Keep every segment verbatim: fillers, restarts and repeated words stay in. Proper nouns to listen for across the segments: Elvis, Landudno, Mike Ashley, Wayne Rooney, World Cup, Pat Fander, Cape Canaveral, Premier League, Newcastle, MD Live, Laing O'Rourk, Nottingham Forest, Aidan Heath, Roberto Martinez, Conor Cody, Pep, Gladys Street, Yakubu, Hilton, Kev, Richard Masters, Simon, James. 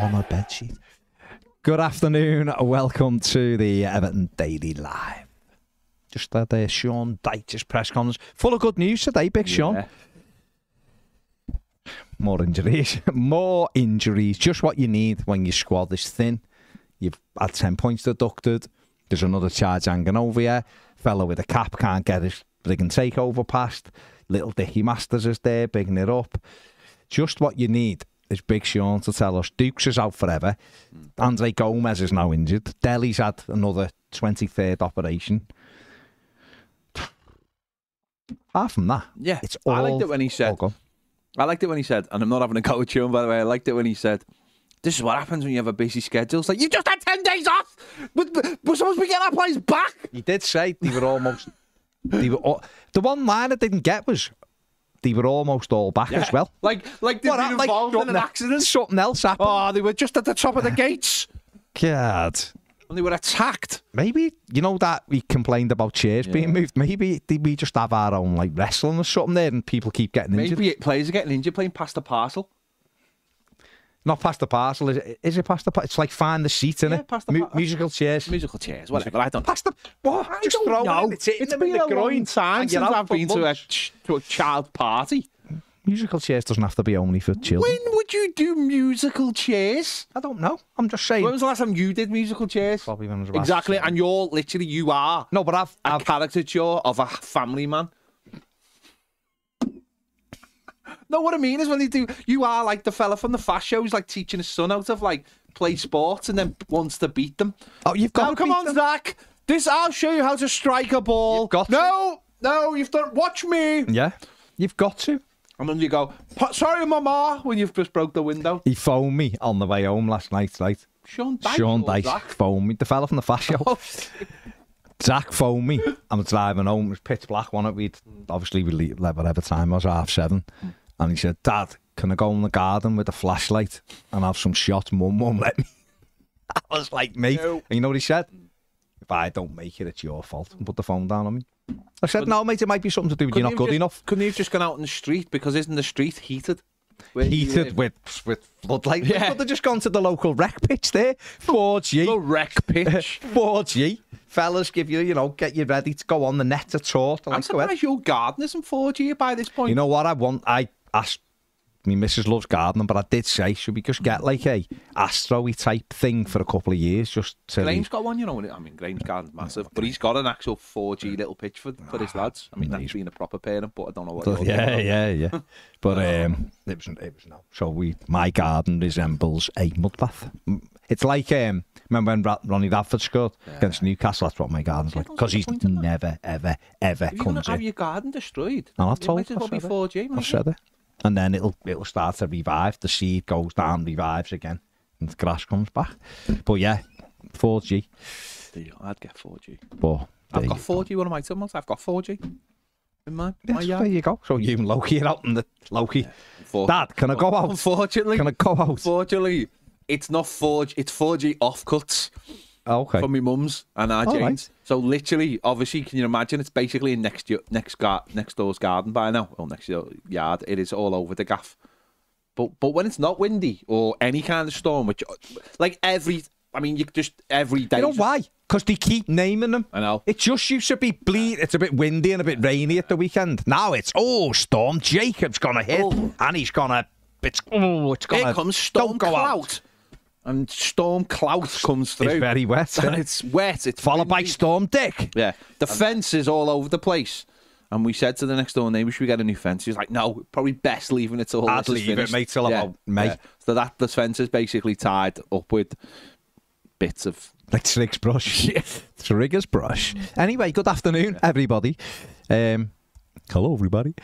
on a bedsheet. Good afternoon. Welcome to the Everton Daily Live. Just had uh, Sean Dyche's press conference. Full of good news today, Big yeah. Sean. More injuries. More injuries. Just what you need when your squad is thin. You've had ten points deducted. There's another charge hanging over you. Fella with a cap can't get his friggin' takeover passed. Little Dickie Masters is there, bigging it up. Just what you need is Big Sean to tell us Dukes is out forever. Andre Gomez is now injured. Delhi's had another twenty-third operation. Apart from that, yeah, it's all. I liked it when he said, I liked it when he said, and I'm not having a go at you, by the way, I liked it when he said, this is what happens when you have a busy schedule. It's like, you've just had ten days off! We're, we're supposed to be getting our players back! He did say they were almost... they were all, the one line I didn't get was, they were almost all back yeah. as well. Like, like they've been involved like in an accident? Something else happened. Oh, they were just at the top of the gates. God. And they were attacked. Maybe, you know that we complained about chairs yeah. being moved, maybe we just have our own like wrestling or something there and people keep getting maybe injured. Maybe players are getting injured playing past the parcel. Not past the parcel, is it? Is it past the parcel? It's like find the seat, isn't yeah, it? Past the Mu musical chairs. Musical chairs, whatever. I don't know. Past the... What? I Just throw it in. It's, it's been the a long time since I've been to a, to a child party. Musical chairs doesn't have to be only for children. When would you do musical chairs? I don't know. I'm just saying. When was the last time you did musical chairs? Probably when I was about Exactly, and you're literally, you are no, but I've, a I've... caricature of a family man. No, what I mean is when they do, you are like the fella from the fast show who's like teaching his son how to like play sports and then wants to beat them. Oh, you've got now, to come beat on, them. Zach. This I'll show you how to strike a ball. You've got no, to. no, you've done. Watch me. Yeah, you've got to. And then you go, sorry, Mama, when you've just broke the window. He phoned me on the way home last night, right? Sean Dyche. Sean Dyche phoned me. The fella from the fast show. Oh, Jack phoned me. I'm driving home. It was pitch black, wasn't it? We'd obviously we leave whatever time it was, half seven. And he said, Dad, can I go in the garden with a flashlight and have some shots? Mum won't let me. I was like, mate. No. And you know what he said? If I don't make it, it's your fault. And put the phone down on me. I said, couldn't, no, mate, it might be something to do with you're not good just, enough. Couldn't you have just gone out in the street? Because isn't the street heated? Heated with with floodlights. Yeah. They've just gone to the local rec pitch there. four G. The rec pitch. four G. Fellas, give you, you know, get you ready to go on the net to talk. I'm like, surprised your garden isn't four G by this point. You know what I want? I asked, I mean, Missus loves gardening, but I did say, should we just get like a astro-y type thing for a couple of years? Just to Graham's got one, you know. I mean, Graham's garden's massive, but he's got an actual four G little pitch for, for his lads. I mean, that's been a proper parent, but I don't know what you're Yeah, yeah, yeah. But um, it was, it was no. So we, my garden resembles a mud bath. It's like, um, remember when Ronnie Radford scored yeah. against Newcastle? That's what my garden's like. Because he's never, ever, ever comes in. You're going to have your garden destroyed. No, I told you. It might as well be four G. I said it. And then it'll, it'll start to revive. The seed goes down, revives again. And the grass comes back. But yeah, four G. I'd get four G. But I've got four G. One of my tunnels, I've got four G. In my, yes, my yard. There you go. So you and Loki are out in the... Loki. Yeah, Dad, can I go out? Unfortunately. Can I go out? Unfortunately. It's not four G, it's four G offcuts. Okay. From my mum's and our James. Right. So literally, obviously, can you imagine? It's basically in next next gar next door's garden by now, or well, next yard. It is all over the gaff. But but when it's not windy or any kind of storm, which like every, I mean, you just every day. You know why? Because they keep naming them. I know. It just used to be bleed. It's a bit windy and a bit rainy at the weekend. Now it's oh, Storm Jacob's gonna hit, oh. and he's gonna. It's oh, it's gonna. Here comes Storm Clout. And storm clout comes through. It's very wet. And it's wet. It's followed windy. by storm dick. Yeah. The and fence is all over the place. And we said to the next door neighbour, should we get a new fence? He's like, no, probably best leaving it till I'd leave it, mate, till yeah. about May. Yeah. So that the fence is basically tied up with bits of like Trigger's brush. Trigger's brush. Anyway, good afternoon, yeah. everybody. Um, hello, everybody.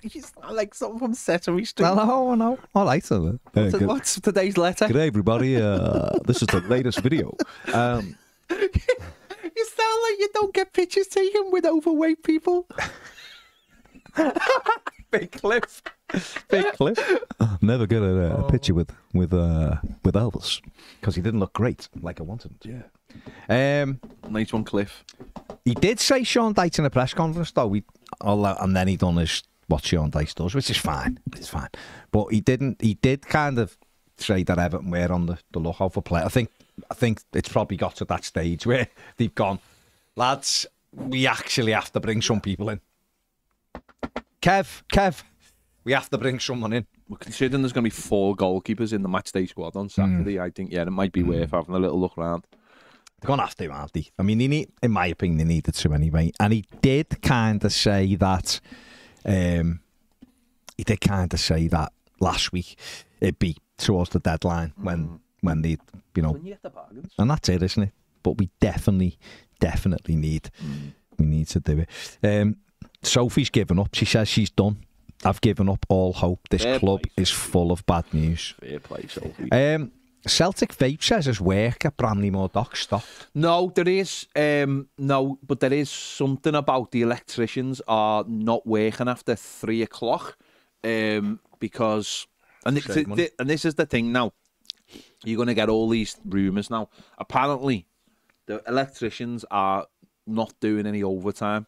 He's like something from Sesame Street. Hello, no. All right. So, uh, what's, what's today's letter? Good day, everybody. Uh, this is the latest video. Um, you sound like you don't get pictures taken with overweight people. Big Cliff. Big Cliff. Never get a, a picture with with uh, with Elvis because he didn't look great like I wanted him to. Yeah. Um, nice one, Cliff. He did say Sean Dyche in a press conference though. We and then he done his. What Sean Dyche does, which is fine, it's fine, but he didn't. He did kind of say that Everton were on the, the lookout for play. I think I think it's probably got to that stage where they've gone, lads, we actually have to bring some people in. Kev, Kev, we have to bring someone in. Well, considering there's going to be four goalkeepers in the matchday squad on Saturday, mm. I think, yeah, it might be worth having a little look around. They're going to have to, aren't they? I mean, he need, in my opinion, they needed to anyway. And he did kind of say that, um, he did kind of say that last week. It'd be towards the deadline when, mm. when they, you know. When you get the bargains. And that's it, isn't it? But we definitely, definitely need, mm. we need to do it. Um, Sophie's given up. She says she's done. I've given up all hope. This Fair club place. is full of bad news. Fair play, Sophie. Um, Celtic Vape says his work at Branley-Moor Dock stopped. No, there is. Um, no, but there is something about the electricians are not working after three o'clock um, because... And, th th th and this is the thing now. You're going to get all these rumours now. Apparently, the electricians are not doing any overtime.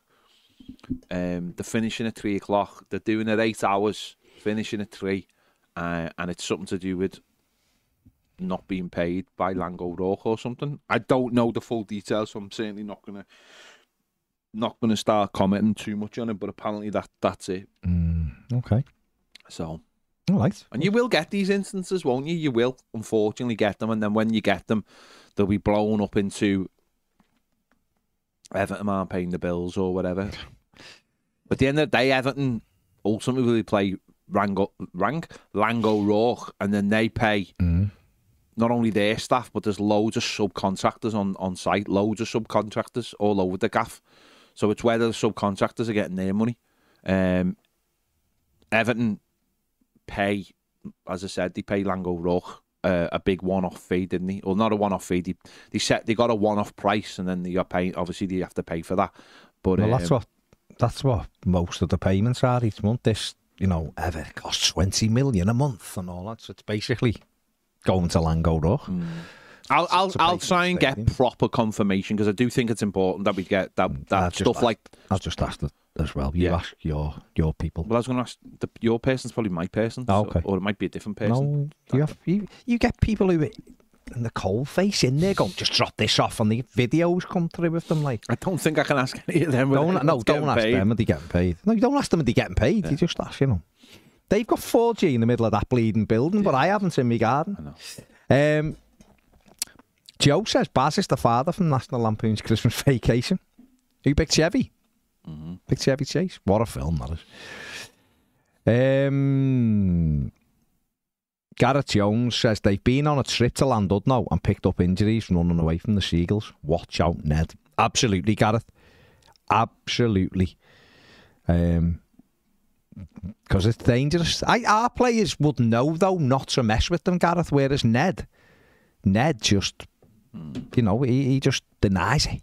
Um, they're finishing at three o'clock. They're doing it eight hours, finishing at three. Uh, and it's something to do with... not being paid by Laing O'Rourk or something. I don't know the full details, so I'm certainly not gonna not gonna start commenting too much on it. But apparently that that's it. Mm, okay. So, all right. And you will get these instances, won't you? You will unfortunately get them, and then when you get them, they'll be blown up into Everton aren't paying the bills or whatever. But at the end of the day, Everton ultimately will play Rango, rank Laing O'Rourk, and then they pay. Mm. Not only their staff, but there's loads of subcontractors on, on site, loads of subcontractors all over the gaff. So it's whether the subcontractors are getting their money. Um, Everton pay, as I said, they pay Laing O'Rourk uh, a big one-off fee, didn't they? Or well, not a one-off fee. They, they set they got a one-off price, and then they are paying. Obviously, they have to pay for that. But well, um, that's what that's what most of the payments are each month. This, you know, Everton costs twenty million a month and all that. So it's basically. Going to Laing O'Rourk. Mm. I'll I'll, I'll try and get proper confirmation because I do think it's important that we get that, that stuff asked, like. I'll just ask that as well. You yeah. ask your your people. Well, I was going to ask the, your person's probably my person, oh, okay. so, or it might be a different person. No, you, have, you you get people who are in the cold face in there going just drop this off, and the videos come through with them like. I don't think I can ask any of them. Don't, no, don't ask paid. them. Are they getting paid? No, you don't ask them. Are they getting paid? Yeah. You just ask, you know. They've got four G in the middle of that bleeding building, yeah. but I haven't in my garden. I know. Um, Joe says Baz is the father from National Lampoon's Christmas Vacation. Who picked Chevy? Mm-hmm. Big Chevy Chase. What a film that is. Um, Gareth Jones says they've been on a trip to Llandudno and picked up injuries running away from the Seagulls. Watch out, Ned. Absolutely, Gareth. Absolutely. Um... Because it's dangerous. I, our players would know, though, not to mess with them, Gareth, whereas Ned, Ned just, you know, he, he just denies it.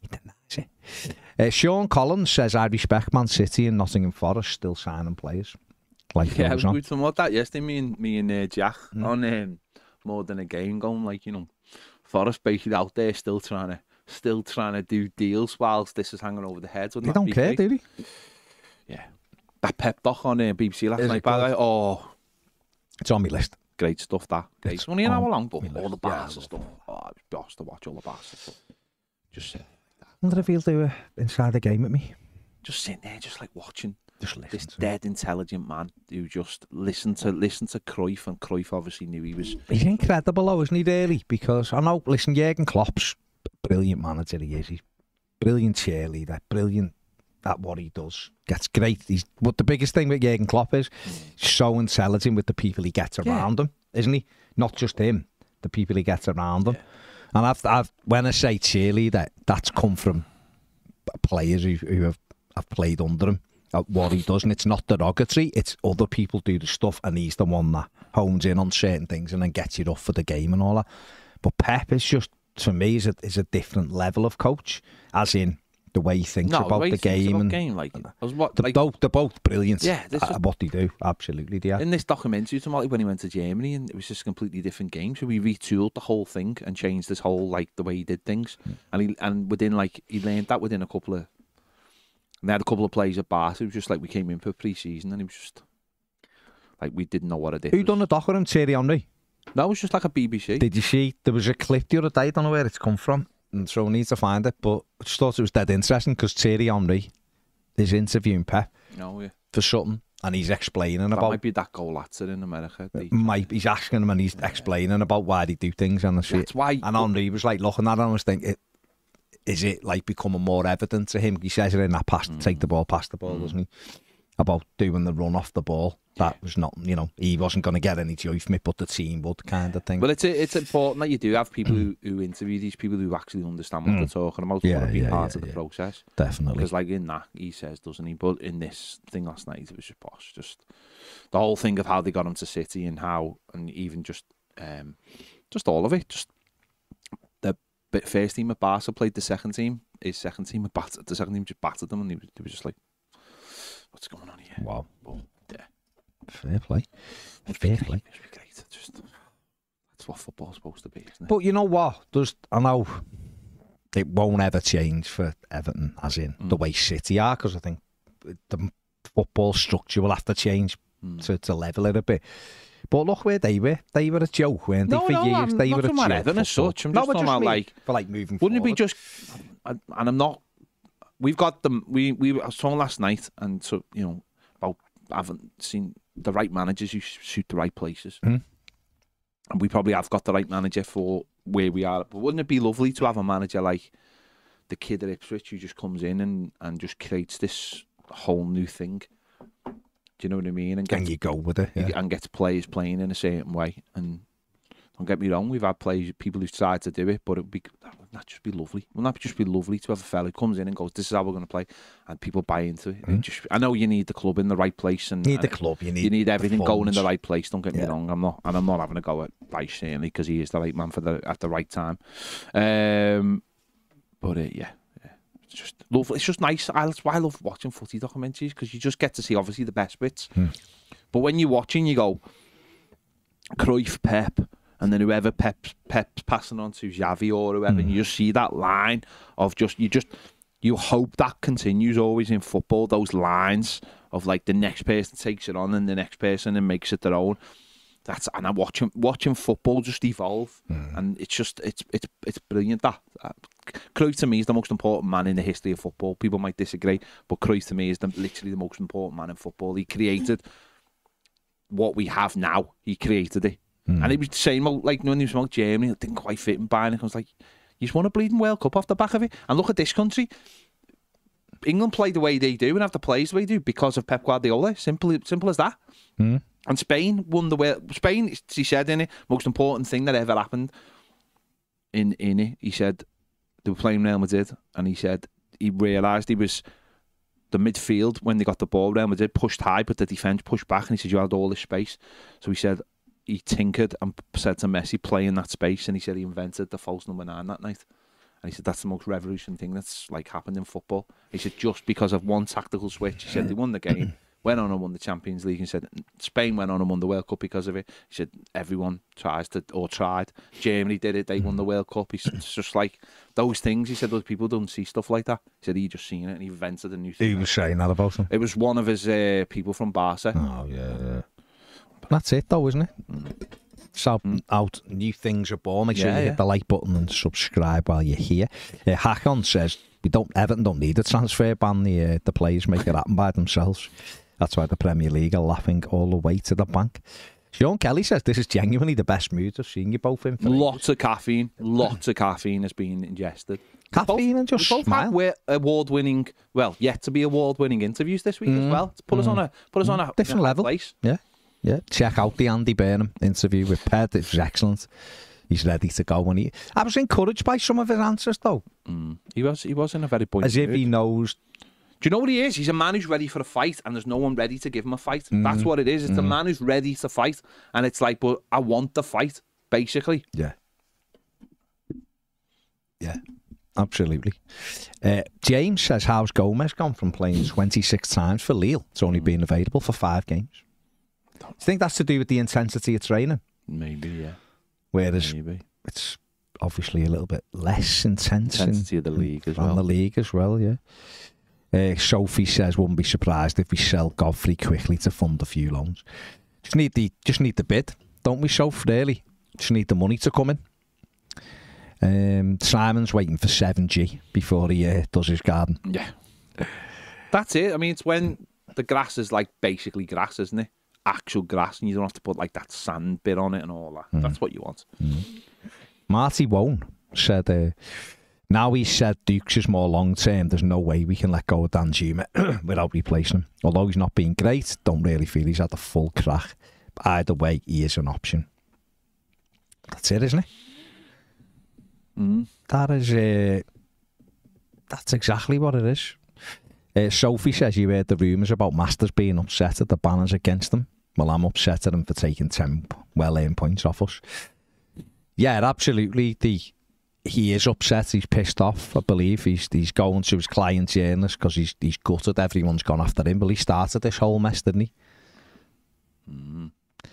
He denies it. Uh, Sean Collins says, I respect Man City and Nottingham Forest still signing players. Like yeah, we were talking about that yesterday, me and, me and uh, Jack, mm. on um, More Than a Game, going like, you know, Forest basically out there still trying to still trying to do deals whilst this is hanging over the heads. They don't care, do they? Yeah. That Pep doc on uh, B B C last night, by the way. Oh, it's on my list. Great stuff, that. Great. It's only an hour long, but all the bars and stuff. Oh, it was boss to watch all the bars and stuff. Just sitting like that. I wonder if he'll do uh, Inside the Game with me. Just sitting there, just like watching. Just listen. This dead, intelligent man who just listened to listen to Cruyff, and Cruyff obviously knew he was. He's incredible, though, isn't he? Really, because I know. Listen, Jurgen Klopp's brilliant manager. He is. He's brilliant cheerleader. Brilliant. That's what he does. That's great. He's, but the biggest thing with Jurgen Klopp is he's so intelligent with the people he gets around yeah. him, isn't he? Not just him, the people he gets around him. Yeah. And I've, I've, when I say cheerleader, that, that's come from players who, who have, have played under him at what he does. And it's not derogatory, it's other people do the stuff, and he's the one that hones in on certain things and then gets it off for the game and all that. But Pep is just, to me, is a, is a different level of coach, as in. The way he thinks no, about the, the game, about and game, like, and was what, they're, like, both, they're both brilliant yeah, at, just, at what they do. Absolutely, they are. In this documentary, like when he went to Germany, and it was just a completely different game. So we retooled the whole thing and changed this whole like the way he did things. Mm. And he and within like he learned that within a couple of. And they had a couple of plays at Barca. It was just like we came in for pre-season, and he was just like we didn't know what it did. Who done the doc with him? Thierry Henry. No, it was just like a B B C. Did you see? There was a clip the other day, I don't know where it's come from, and so we need to find it, but I just thought it was dead interesting because Thierry Henry is interviewing Pep no, yeah. for something, and he's explaining that about... That might be that goal latter in America. They, might, he's asking him and he's yeah. explaining about why they do things and the shit. That's why... And Henry was like looking at it and I was thinking... It, is it like becoming more evident to him? He says it in that pass, mm. take the ball, pass the ball, mm. doesn't he? About doing the run off the ball. That was not, you know, he wasn't going to get any joy from it, but the team would kind yeah. of thing. Well, it's it's important that you do have people who, who interview these people who actually understand what mm. they're talking about. Yeah, want to be yeah, part yeah, of the yeah. process. Definitely. Because like in that, he says, doesn't he? But in this thing last night, it was just posh. Just the whole thing of how they got him to City and how, and even just, um, just all of it, just. But first team at Barca played the second team. His second team at Barca, the second team just battered them, and they, they were just like, "What's going on here?" Wow. But, yeah. Fair play. Fair play. It'd be great. Just that's what football's supposed to be, isn't it? But you know what? Just I know it won't ever change for Everton, as in mm. the way City are, because I think the football structure will have to change mm. to to level it a bit. But look where they were. They were a joke, weren't they? No, for no, years, I'm they not were talking about Everton as such. I'm no, just talking about like, for like moving wouldn't forward. It be just, and I'm not, we've got them, we, we I was talking last night, and so, you know, about haven't seen the right managers who suit the right places. Mm. And we probably have got the right manager for where we are. But wouldn't it be lovely to have a manager like the kid at Ipswich who just comes in and, and just creates this whole new thing? Do you know what I mean? And, gets, and you go with it. Yeah. And gets players playing in a certain way. And don't get me wrong, we've had players, people who've tried to do it, but it would be, that would not just be lovely. Wouldn't that just be lovely to have a fella who comes in and goes, this is how we're going to play, and people buy into it. Mm. And just, I know you need the club in the right place. And, you need the club. You need, you need everything going in the right place. Don't get yeah. me wrong. I'm not, and I'm not having a go at Dyche, certainly, because he is the right man for the, at the right time. Um, but, uh, yeah. Just love, it's just nice. I, that's why I love watching footy documentaries, because you just get to see obviously the best bits. Mm. But when you're watching, you go Cruyff, Pep, and then whoever Pep's, Pep's passing on to Xavi or whoever, mm. and you just see that line of just you just you hope that continues always in football. Those lines of like the next person takes it on and the next person and makes it their own. That's and I'm watching watching football just evolve, mm. and it's just it's it's it's brilliant. That, that Cruyff to me is the most important man in the history of football. People might disagree, but Cruyff to me is the, literally the most important man in football. He created what we have now. He created it, mm. and he was saying about like when he was about Germany, it didn't quite fit in Bayern. And I was like, you just won a bleeding World Cup off the back of it. And look at this country. England play the way they do and have the players the way they do because of Pep Guardiola. Simple, simple as that. Mm. And Spain won the World. Spain, he said in it, most important thing that ever happened. In in it, he said. They were playing Real Madrid, and he said he realised he was the midfield when they got the ball. Real Madrid pushed high, but the defence pushed back, and he said you had all this space. So he said he tinkered and said to Messi, play in that space, and he said he invented the false number nine that night. And he said that's the most revolutionary thing that's like happened in football. He said just because of one tactical switch, he said they won the game, went on and won the Champions League, and said Spain went on and won the World Cup because of it. He said everyone tries to or tried. Germany did it; they won the World Cup. He said, it's just like those things. He said those people don't see stuff like that. He said he just seen it and he invented a new thing. He was saying that about him. It was one of his uh, people from Barca. Oh yeah, yeah. That's it though, isn't it? Mm. So mm. out new things are born. Make sure yeah, you yeah. hit the like button and subscribe while you're here. Uh, Hackon says we don't Everton don't need a transfer ban. The uh, the players make it happen by themselves. That's why the Premier League are laughing all the way to the bank. Sean Kelly says this is genuinely the best mood I've seen you both in. Lots of caffeine. Lots of caffeine has been ingested. Caffeine both, and just we both smile. We're award-winning, well, yet to be award-winning interviews this week mm. as well. To put mm. us on a put us mm. on a different level. Place. Yeah, yeah. Check out the Andy Burnham interview with Ped. It was excellent. He's ready to go when he. I was encouraged by some of his answers though. Mm. He was he was in a very pointed. As if mood. He knows. Do you know what he is? He's a man who's ready for a fight, and there's no one ready to give him a fight. Mm. That's what it is. It's mm. a man who's ready to fight, and it's like, but I want the fight, basically. Yeah. Yeah, absolutely. Uh, James says, how's Gomez gone from playing twenty-six times for Lille to only mm. being available for five games? Do you think that's to do with the intensity of training? Maybe, yeah. Whereas Maybe. it's obviously a little bit less intense. Intensity in, of the league as well. On the league as well, yeah. Uh, Sophie says wouldn't be surprised if we sell Godfrey quickly to fund a few loans. Just need the just need the bid, don't we, Soph? Really, Just need the money to come in. Um, Simon's waiting for seven G before he uh, does his garden. Yeah. That's it. I mean, it's when the grass is like basically grass, isn't it? Actual grass, and you don't have to put like that sand bit on it and all that. Mm. That's what you want. Mm. Marty Wone said, uh, now he said Dukes is more long term, there's no way we can let go of Dan Juma without replacing him. Although he's not been great, don't really feel he's had a full crack. But either way, he is an option. That's it, isn't it? Mm. That is, uh, that's exactly what it is. Uh, Sophie says you heard the rumours about Masters being upset at the banners against them. Well, I'm upset at him for taking ten well-earned points off us. Yeah, absolutely. The he is upset. He's pissed off. I believe he's he's going to his client journalist because he's he's gutted. Everyone's gone after him, but he started this whole mess, didn't he? Mm.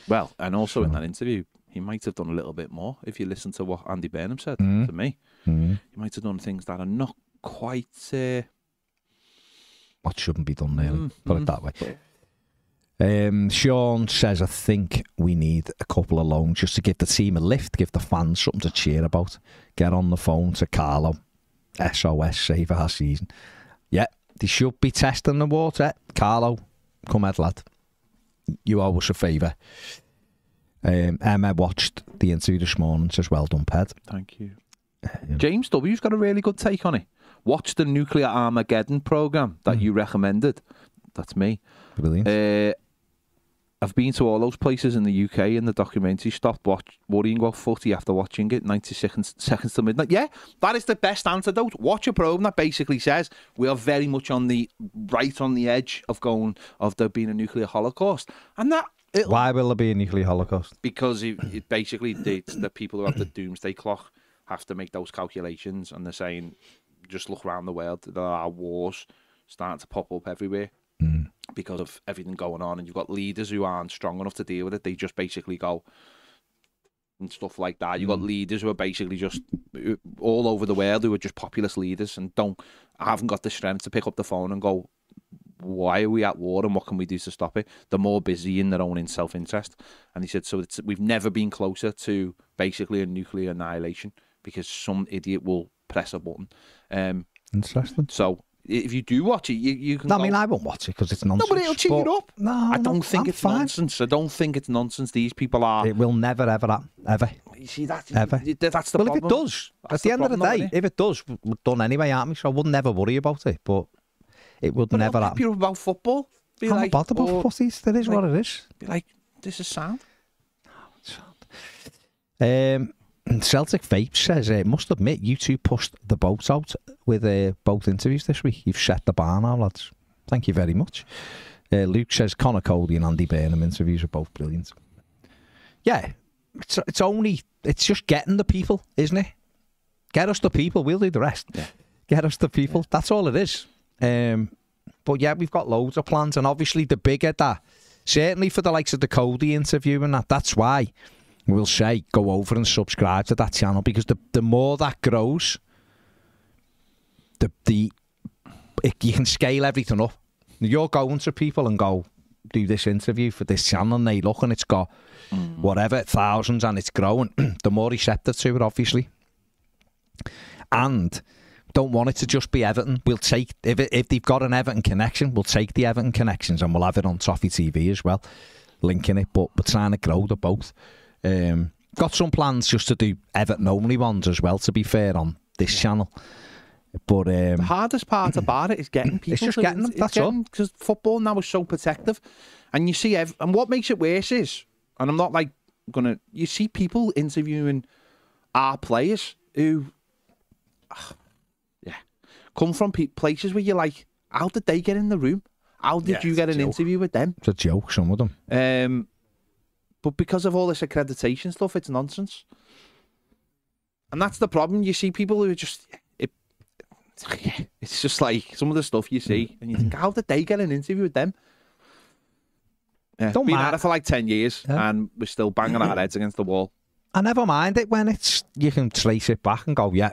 Well, and also so. in that interview, he might have done a little bit more. If you listen to what Andy Burnham said mm. to me, mm. he might have done things that are not quite. Uh, What shouldn't be done, really. Mm, Put mm. it that way. Um, Sean says, I think we need a couple of loans just to give the team a lift, give the fans something to cheer about. Get on the phone to Carlo. S O S, save our season. Yeah, they should be testing the water. Carlo, come ahead, lad. You owe us a favour. Um, Emma watched the interview this morning and says, well done, Ped. Thank you. Um, James W's got a really good take on it. Watch the Nuclear Armageddon programme that mm. you recommended. That's me. Brilliant. Uh, I've been to all those places in the U K in the documentary. Stopped watch, worrying about footy after watching it. ninety seconds, seconds to midnight. Yeah, that is the best antidote. Watch a programme that basically says we are very much on the right on the edge of going of there being a nuclear holocaust. And that... It'll, Why will there be a nuclear holocaust? Because it, it basically it's the people who have the doomsday clock have to make those calculations, and they're saying... Just look around the world, there are wars starting to pop up everywhere mm. because of everything going on, and you've got leaders who aren't strong enough to deal with it. They just basically go and stuff like that. You've got mm. leaders who are basically just all over the world who are just populist leaders and don't haven't got the strength to pick up the phone and go, why are we at war and what can we do to stop it? They're more busy in their own self-interest. And he said, so it's, we've never been closer to basically a nuclear annihilation because some idiot will press a button. Um, Interesting. So if you do watch it, you, you can. No, go, I mean, I won't watch it because it's nonsense. No, but it'll cheer you up. No, I don't no, think I'm it's fine. nonsense. I don't think it's nonsense. These people are. It will never ever happen. Ever. You see that? Ever. That's the well, problem. Well, if it does, that's at the, the end problem, of the day, if it does, we're done anyway, aren't we? So I would never worry about it. But it would but never happen. You're about football. Be I'm like, not bothered about football. That is like, what it is. Be like, this is sound. No, it's sound. Um. Celtic Vape says, uh, must admit, you two pushed the boat out with uh, both interviews this week. You've set the bar now, lads. Thank you very much. Uh, Luke says, Conor Cody and Andy Burnham interviews are both brilliant. Yeah, it's, it's only, it's just getting the people, isn't it? Get us the people, we'll do the rest. Yeah. Get us the people, yeah. That's all it is. Um, but yeah, we've got loads of plans, and obviously the bigger that, certainly for the likes of the Cody interview and that, that's why... We'll say, go over and subscribe to that channel, because the, the more that grows, the the it, you can scale everything up. You're going to people and go, do this interview for this channel, and they look and it's got mm. whatever, thousands, and it's growing. The more receptive to it, obviously. And don't want it to just be Everton. We'll take, if, it, if they've got an Everton connection, we'll take the Everton connections and we'll have it on Toffee T V as well, linking it, but we're trying to grow the both. Um, got some plans just to do Everton only ones as well, to be fair, on this yeah. channel. But um, the hardest part about it is getting people. It's just getting them. It's, that's getting, all. Because football now is so protective, and you see, ev and what makes it worse is, and I'm not like gonna. You see people interviewing our players who, uh, yeah, come from pe places where you're like, how did they get in the room? How did yeah, you get an joke. interview with them? It's a joke. Some of them. Um. But because of all this accreditation stuff, it's nonsense. And that's the problem. You see people who are just... It, it's just like some of the stuff you see and you think, how did they get an interview with them? Yeah, don't been at it for like ten years yeah. and we're still banging our heads against the wall. I never mind it when it's... You can trace it back and go, yeah,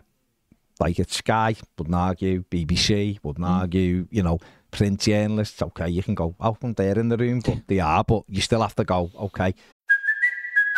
like it's Sky, wouldn't argue, B B C, wouldn't mm. argue, you know... Print journalists, okay, you can go, oh, they're in the room, but they are, but you still have to go, okay.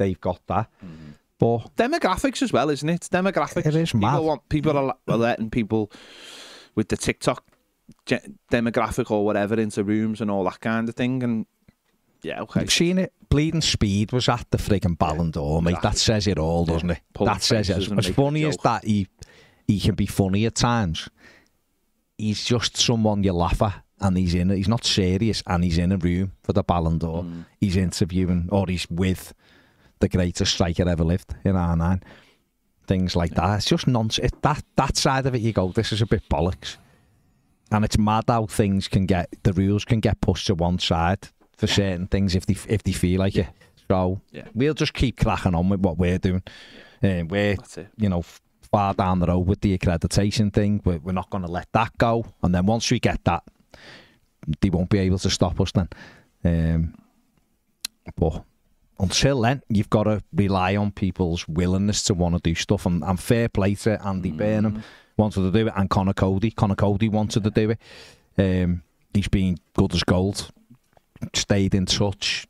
They've got that. Mm. But demographics as well, isn't it? Demographics. It is people mad. Want, people are, are letting people with the TikTok ge- demographic or whatever into rooms and all that kind of thing. And yeah, okay. You've seen it. Bleeding Speed was at the frigging Ballon d'Or, mate. That says it all, doesn't yeah. it? Pull that says it. As, as funny as that, he he can be funny at times. He's just someone you laugh at. And he's in. He's not serious. And he's in a room for the Ballon d'Or. Mm. He's interviewing, or he's with the greatest striker ever lived in R nine. Things like yeah. that. It's just nonsense. It, that, that side of it, you go, this is a bit bollocks. And it's mad how things can get, the rules can get pushed to one side for yeah. certain things if they if they feel like yeah. it. So yeah. we'll just keep cracking on with what we're doing. Yeah. Um, we're, you know, far down the road with the accreditation thing. We're, we're not going to let that go. And then once we get that, they won't be able to stop us then. Um, but until then, you've got to rely on people's willingness to want to do stuff. And, and fair play to Andy mm. Burnham wanted to do it, and Conor Cody. Conor Cody wanted yeah. to do it. Um, he's been good as gold. Stayed in touch.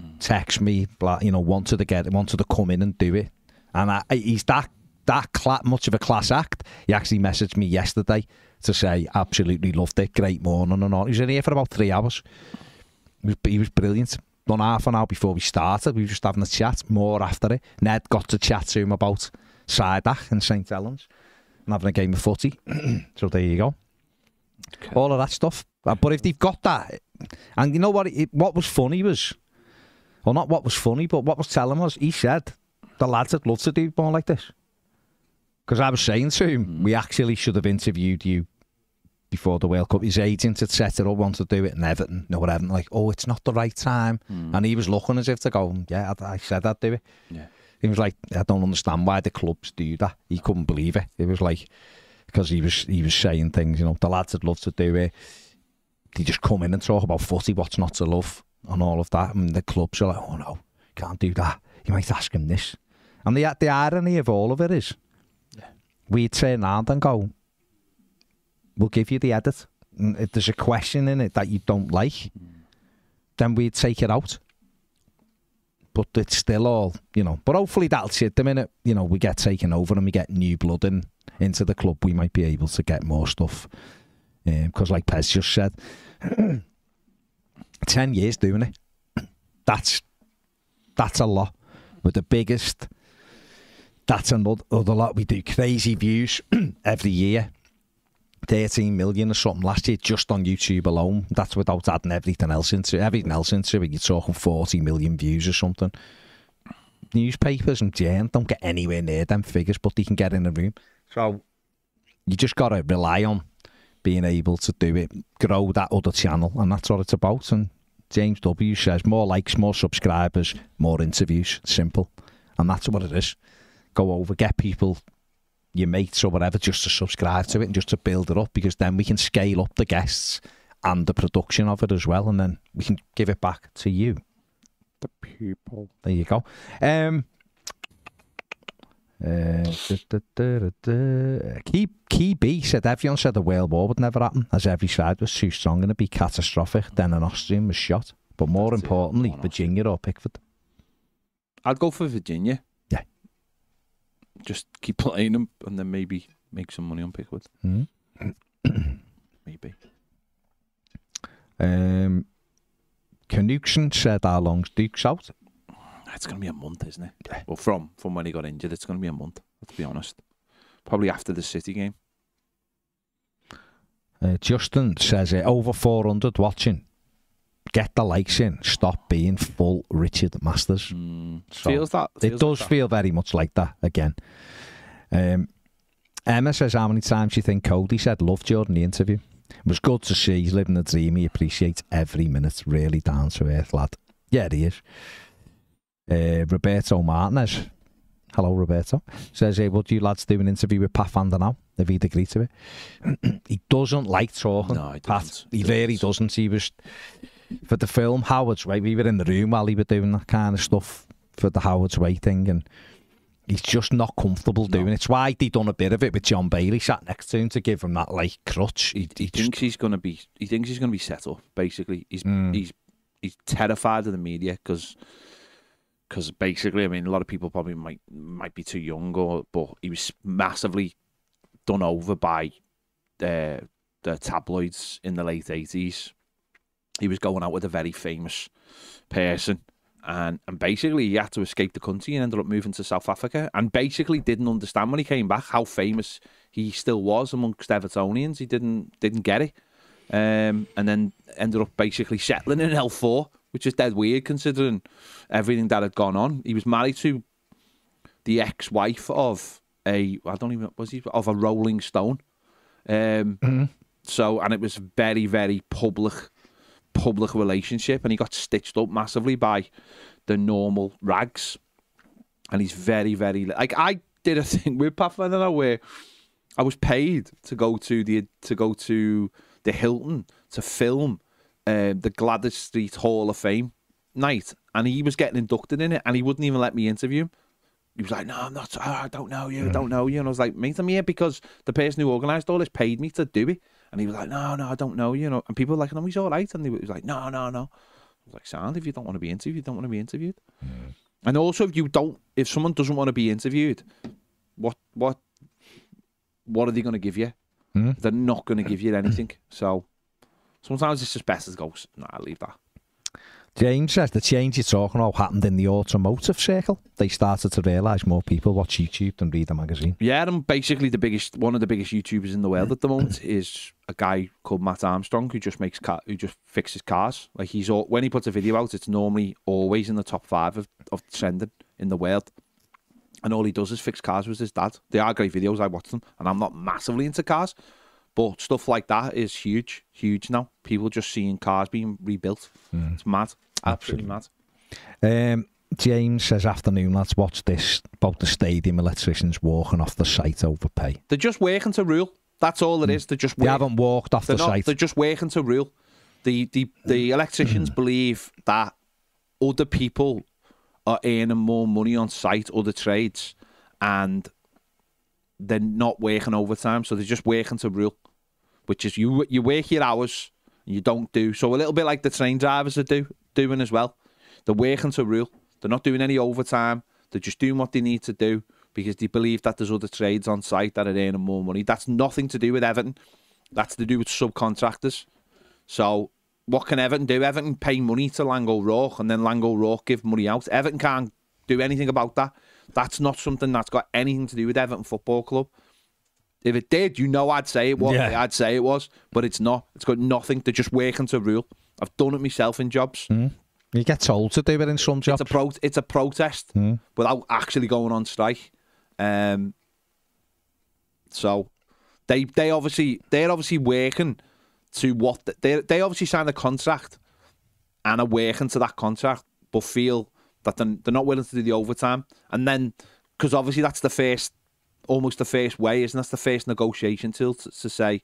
Mm. Text me. Blah, you know, wanted to get, wanted to come in and do it. And I, he's that that cla- much of a class act. He actually messaged me yesterday to say, absolutely loved it. Great morning and all. He was in here for about three hours. He was, he was brilliant. Done half an hour before we started, we were just having a chat, more after it. Ned got to chat to him about Sidak and Saint Helens and having a game of footy. So there you go. Okay. All of that stuff. But if they've got that, and you know what, it, what was funny was, well, not what was funny, but what was telling was, he said, the lads would love to do more like this. Because I was saying to him, mm. we actually should have interviewed you before the World Cup. His agent, et cetera, wanted to do it in Everton, no, whatever. Like, oh, it's not the right time. Mm. And he was looking as if to go, yeah, I, I said I'd do it. Yeah. He was like, I don't understand why the clubs do that. He couldn't believe it. It was like, because he was he was saying things, you know, the lads would love to do it. They just come in and talk about footy, what's not to love, and all of that. And the clubs are like, oh no, can't do that. You might ask him this. And the the irony of all of it is, yeah. we turn around and go, we'll give you the edit. If there's a question in it that you don't like, mm. then we'd take it out. But it's still all, you know. But hopefully that'll sit the minute, you know, we get taken over and we get new blood in, into the club. We might be able to get more stuff. Because um, like Pez just said, ten years doing it. That's that's a lot. We're the biggest. That's another lot. We do crazy views every year. thirteen million or something last year just on YouTube alone. That's without adding everything else into it. Everything else into it, you're talking forty million views or something. Newspapers and journals don't get anywhere near them figures, but they can get in the room. So you just got to rely on being able to do it, grow that other channel, and that's what it's about. And James W says, more likes, more subscribers, more interviews. Simple. And that's what it is. Go over, get people, your mates or whatever, just to subscribe to it and just to build it up, because then we can scale up the guests and the production of it as well, and then we can give it back to you, the people. There you go. Um, uh, da, da, da, da. Key, Key B said, everyone said the world war would never happen as every side was too strong and it'd be catastrophic. Then an Austrian was shot, but more That's importantly Virginia or Pickford. I'd go for Virginia. Just keep playing them and then maybe make some money on Pickford. Mm. Maybe. Um, Knudsen said, how long's Dukes out? It's going to be a month, isn't it? Yeah. Well, from, from when he got injured, it's going to be a month, let's be honest. Probably after the City game. Uh, Justin says, uh, over four hundred watching. Get the likes in. Stop being full Richard Masters. Mm, so feels that. Feels it does like that. Feel very much like that again. Um, Emma says, how many times do you think Cody said, love Jordan, the interview? It was good to see. He's living the dream. He appreciates every minute. Really down to earth, lad. Yeah, he is. Uh, Roberto Martinez, hello Roberto, says, hey, would you lads do an interview with Pat Fander now, if he'd agree to it? He doesn't like talking, no, he Pat, doesn't. he really doesn't. He was, for the film Howard's Way, we were in the room while he was doing that kind of stuff for the Howard's Way thing, and he's just not comfortable doing no. it. It's why they done a bit of it with John Bailey sat next to him to give him that like crutch. He, he, he just... thinks he's gonna be, he thinks he's gonna be set up, basically. He's mm. he's he's terrified of the media because. Because basically, I mean, a lot of people probably might might be too young, or but he was massively done over by uh, the tabloids in the late eighties. He was going out with a very famous person, and and basically he had to escape the country and ended up moving to South Africa. And basically didn't understand when he came back how famous he still was amongst Evertonians. He didn't didn't get it, um, and then ended up basically settling in L four. Which is dead weird considering everything that had gone on. He was married to the ex-wife of a I don't even was he of a Rolling Stone. Um, mm-hmm. So and it was very very public public relationship, and he got stitched up massively by the normal rags. And he's very very like I did a thing with Pat Fander where I was paid to go to the to go to the Hilton to film. Uh, the Gladys Street Hall of Fame night, and he was getting inducted in it, and he wouldn't even let me interview him. He was like, no, I'm not, oh, I don't know you, I don't know you. And I was like, mate, I'm here because the person who organised all this paid me to do it. And he was like, no, no, I don't know you. And people were like, no, he's all right. And he was like, no, no, no. I was like, sound, if you don't want to be interviewed, you don't want to be interviewed. Mm. And also, if you don't, if someone doesn't want to be interviewed, what, what, what are they going to give you? Mm. They're not going to give you anything. So, sometimes it's just best as goes. No, I'll leave that. James says the change you're talking about happened in the automotive circle. They started to realise more people watch YouTube than read a magazine. Yeah, and basically the biggest, one of the biggest YouTubers in the world at the moment is a guy called Matt Armstrong who just makes car, who just fixes cars. Like he's all, when he puts a video out, it's normally always in the top five of of trending in the world. And all he does is fix cars with his dad. They are great videos. I watch them, and I'm not massively into cars. But stuff like that is huge, huge now. People just seeing cars being rebuilt. Mm. It's mad, absolutely, absolutely mad. Um, James says, afternoon, lads, watch this about the stadium electricians walking off the site over pay. They're just working to rule. That's all it is. They're just they working. haven't walked off they're the not, site. They're just working to rule. The, the, the electricians believe that other people are earning more money on site, other trades, and they're not working overtime, so they're just working to rule. Which is you you work your hours and you don't do. So a little bit like the train drivers are do, doing as well. They're working to rule. They're not doing any overtime. They're just doing what they need to do because they believe that there's other trades on site that are earning more money. That's nothing to do with Everton. That's to do with subcontractors. So what can Everton do? Everton pay money to Laing O'Rourk and then Laing O'Rourk give money out. Everton can't do anything about that. That's not something that's got anything to do with Everton Football Club. If it did, you know I'd say it was. Yeah. I'd say it was, but it's not. It's got nothing. They're just working to rule. I've done it myself in jobs. Mm. You get told to do it in some jobs. It's a, pro it's a protest mm. without actually going on strike. Um, so they they obviously they're obviously working to what the, they they obviously signed a contract and are working to that contract, but feel that they're not willing to do the overtime. And then, because obviously that's the first, almost the first way, isn't that's the first negotiation tool to, to say,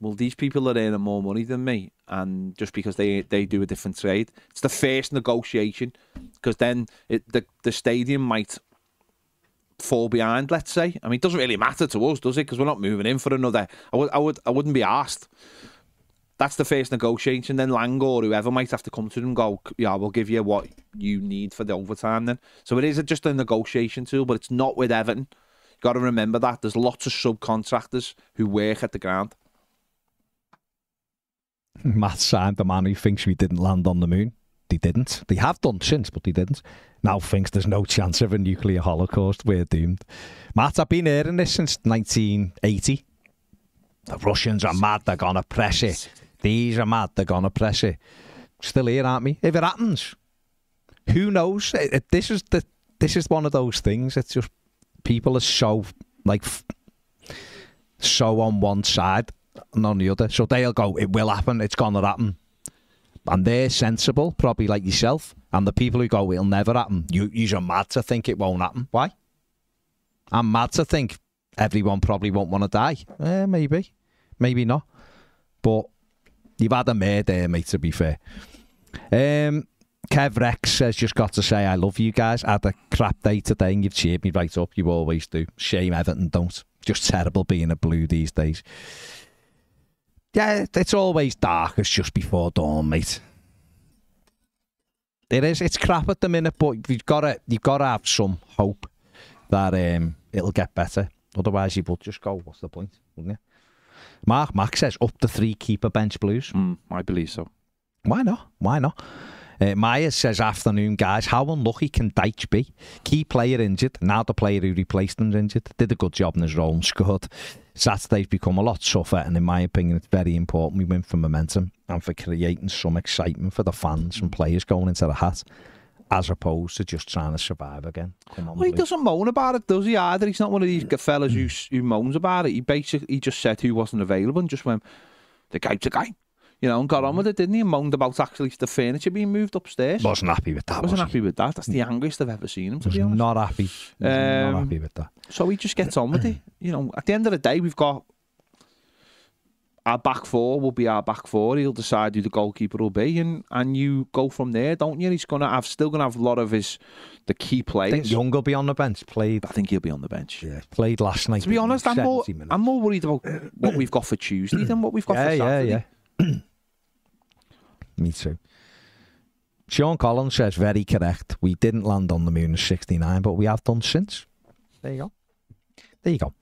well, these people are earning more money than me, and just because they they do a different trade. It's the first negotiation, because then it, the, the stadium might fall behind, let's say. I mean, it doesn't really matter to us, does it? Because we're not moving in for another. I, would, I, would, I wouldn't be asked. That's the first negotiation. Then Laing or whoever might have to come to them and go, yeah, we'll give you what you need for the overtime then. So it is just a negotiation tool, but it's not with Everton. You've got to remember that. There's lots of subcontractors who work at the ground. Matt signed the man who thinks we didn't land on the moon. They didn't. They have done since, but they didn't. Now thinks there's no chance of a nuclear holocaust. We're doomed. Matt, I've been hearing this since nineteen eighty. The Russians are mad. They're going to press it. These are mad, they're going to press it. Still here, aren't we? If it happens, who knows? It, it, this is the this is one of those things. It's just people are so, like, so on one side and on the other. So they'll go, it will happen, it's going to happen. and they're sensible, probably like yourself, and the people who go, it'll never happen, you, you're mad to think it won't happen. Why? I'm mad to think everyone probably won't want to die. Eh, maybe. Maybe not. But you've had a mare there, mate, to be fair. Um, Kev Rex has just got to say, I love you guys. I had a crap day today and you've cheered me right up. You always do. Shame Everton don't. Just terrible being a blue these days. Yeah, it's always dark. It's just before dawn, mate. It is. It's crap at the minute, but you've got to, you've got to have some hope that um, it'll get better. Otherwise, you would just go, what's the point, wouldn't you? Mark Mack says, up to three keeper bench blues. Mm, I believe so. Why not? Why not? Uh, Myers says, afternoon, guys. How unlucky can Dyche be? Key player injured. Now the player who replaced him is injured. Did a good job in his role and scored. Saturday's become a lot tougher, and in my opinion, it's very important we win for momentum and for creating some excitement for the fans and players going into the hat, as opposed to just trying to survive again. Well, he doesn't moan about it, does he, either? He's not one of these fellas who, who moans about it. He basically he just said who wasn't available and just went, the guy's the guy. You know, and got on with it, didn't he? And moaned about actually the furniture being moved upstairs. Wasn't happy with that. Wasn't was happy with that. That's the angriest I've ever seen him, to was be honest. Not happy. Um, not happy with that. So he just gets on with it. You know, at the end of the day, we've got our back four will be our back four. He'll decide who the goalkeeper will be, and and you go from there, don't you? He's gonna have still gonna have a lot of his the key players. I think Young will be on the bench. Played. I think he'll be on the bench. Yeah, played last night. To be honest, I'm more minutes. I'm more worried about what we've got for Tuesday than what we've got yeah, for Saturday. Yeah, yeah. Me too. Sean Collins says, very correct. We didn't land on the moon in sixty-nine, but we have done since. There you go. There you go.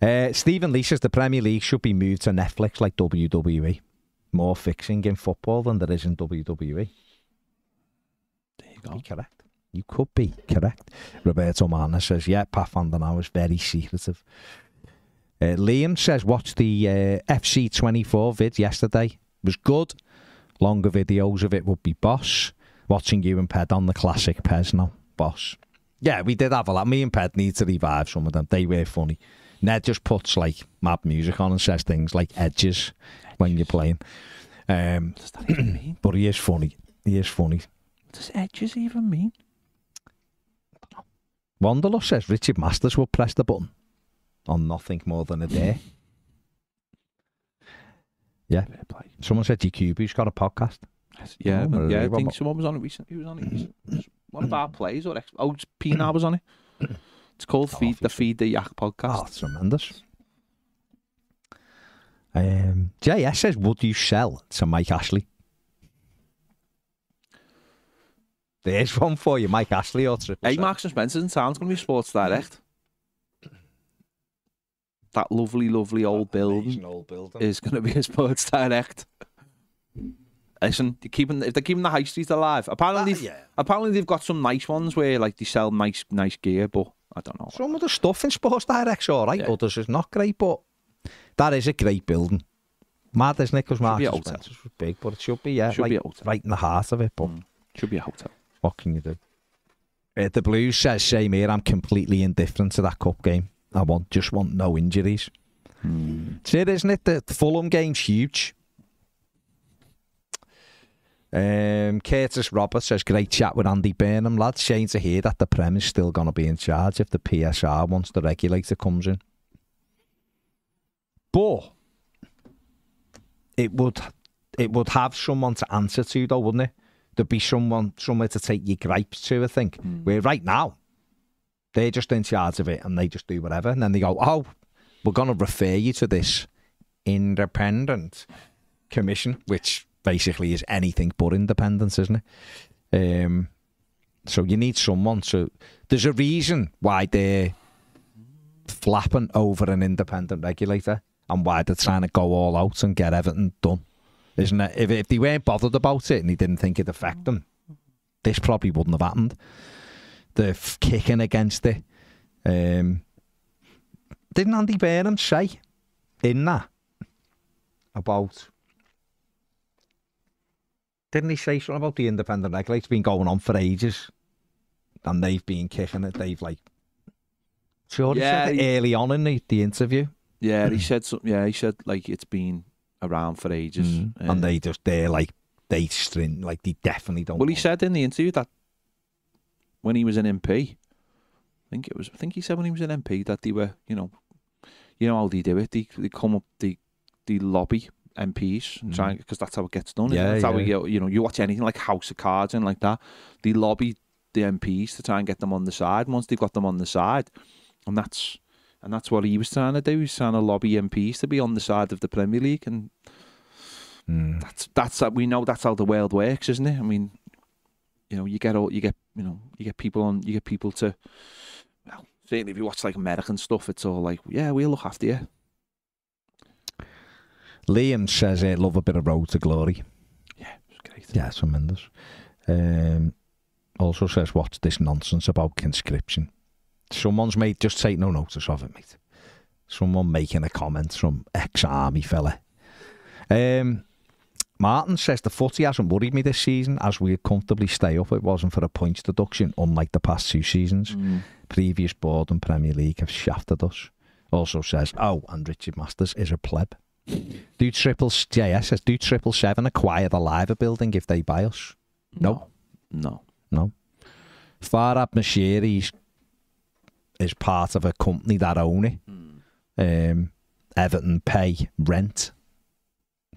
Uh, Stephen Lee says, the Premier League should be moved to Netflix like W W E. More fixing in football than there is in W W E. There you go. Be correct. You could be correct. Roberto Marner says, yeah, Pat Fander now is very secretive. Uh, Liam says, watched the uh, F C twenty-four vid yesterday. It was good. Longer videos of it would be boss. Watching you and Ped on the classic Pez now. Boss. Yeah, we did have a lot. Me and Ped need to revive some of them. They were funny. Ned just puts like mad music on and says things like edges, edges. When you're playing. Um, what does that even mean? But he is funny. He is funny. What does edges even mean? Wanderlust says Richard Masters will press the button on nothing more than a day. Yeah, someone said G Q B's got a podcast. Yeah, oh, yeah, I think what? someone was on it recently. Who was on it? It one of our plays or ex oh, P-Now was on it. It's called Feed the Feed the Yak podcast. Oh, that's tremendous. Um, J S says, would you sell to Mike Ashley? There's one for you, Mike Ashley or Triple. Hey, Marks and Spencer's in town's going to be Sports Direct. That lovely, lovely old building, old building is going to be a Sports Direct. Listen, they're keeping, if they're keeping the high street alive, apparently, that, yeah. apparently they've got some nice ones where like they sell nice, nice gear, but I don't know. Some of the stuff in Sports Direct's all right, yeah. Others is not great, but that is a great building. Mad, isn't it? Because Marks and Spencer's was big, but it should be, yeah, should like, be a hotel. Right in the heart of it, but mm. should be a hotel. What can you do? Uh, the Blues says, same here. I'm completely indifferent to that cup game. I want just want no injuries. Hmm. It's it, isn't it? The Fulham game's huge. Um, Curtis Roberts says, great chat with Andy Burnham, lads. Shame to hear that the Prem is still going to be in charge if the P S R, once the regulator comes in. But it would it would have someone to answer to, though, wouldn't it? There'd be someone somewhere to take your gripes to, I think. Hmm. Where right now, they're just in charge of it and they just do whatever. And then they go, oh, we're going to refer you to this independent commission, which basically is anything but independence, isn't it? Um, so you need someone to... There's a reason why they're flapping over an independent regulator and why they're trying to go all out and get everything done, isn't it? If, if they weren't bothered about it and they didn't think it'd affect them, this probably wouldn't have happened. They're kicking against it. Um, didn't Andy Burnham say in that about... Didn't he say something about the independent regulator been going on for ages and they've been kicking it? They've like... Sure, yeah, he said it early on in the, the interview. Yeah, he said something. Yeah, he said like it's been around for ages. Mm-hmm. uh, and they just, they're like they string, like they definitely don't. Well, he said in the interview that when he was an M P, I think it was, I think he said when he was an M P that they were, you know, you know how they do it. They they come up, they they lobby M Ps and try, because that's how it gets done. Yeah, that's yeah. how we get. You know, you watch anything like House of Cards and like that. They lobby the M Ps to try and get them on the side. Once they've got them on the side, and that's and that's what he was trying to do. He was trying to lobby M Ps to be on the side of the Premier League, and mm. that's that's we know that's how the world works, isn't it? I mean, you know, you get all you get. You know, you get people on. You get people to. Well, certainly, if you watch like American stuff, it's all like, yeah, we'll look after you. Liam says, eh, love a bit of Road to Glory. Yeah, it's great. Yeah, it's tremendous. Um, also says, what's this nonsense about conscription? Someone's made, just take no notice of it, mate. Someone making a comment, some ex-army fella. Um, Martin says, the footy hasn't worried me this season as we comfortably stay up. It wasn't for a points deduction, unlike the past two seasons. Mm. Previous board and Premier League have shafted us. Also says, oh, and Richard Masters is a pleb. Do triple J S says, do triple seven acquire the Liver building if they buy us? No, no, no. no. Farhad Mashiri is part of a company that own it. Mm. Um, Everton pay rent.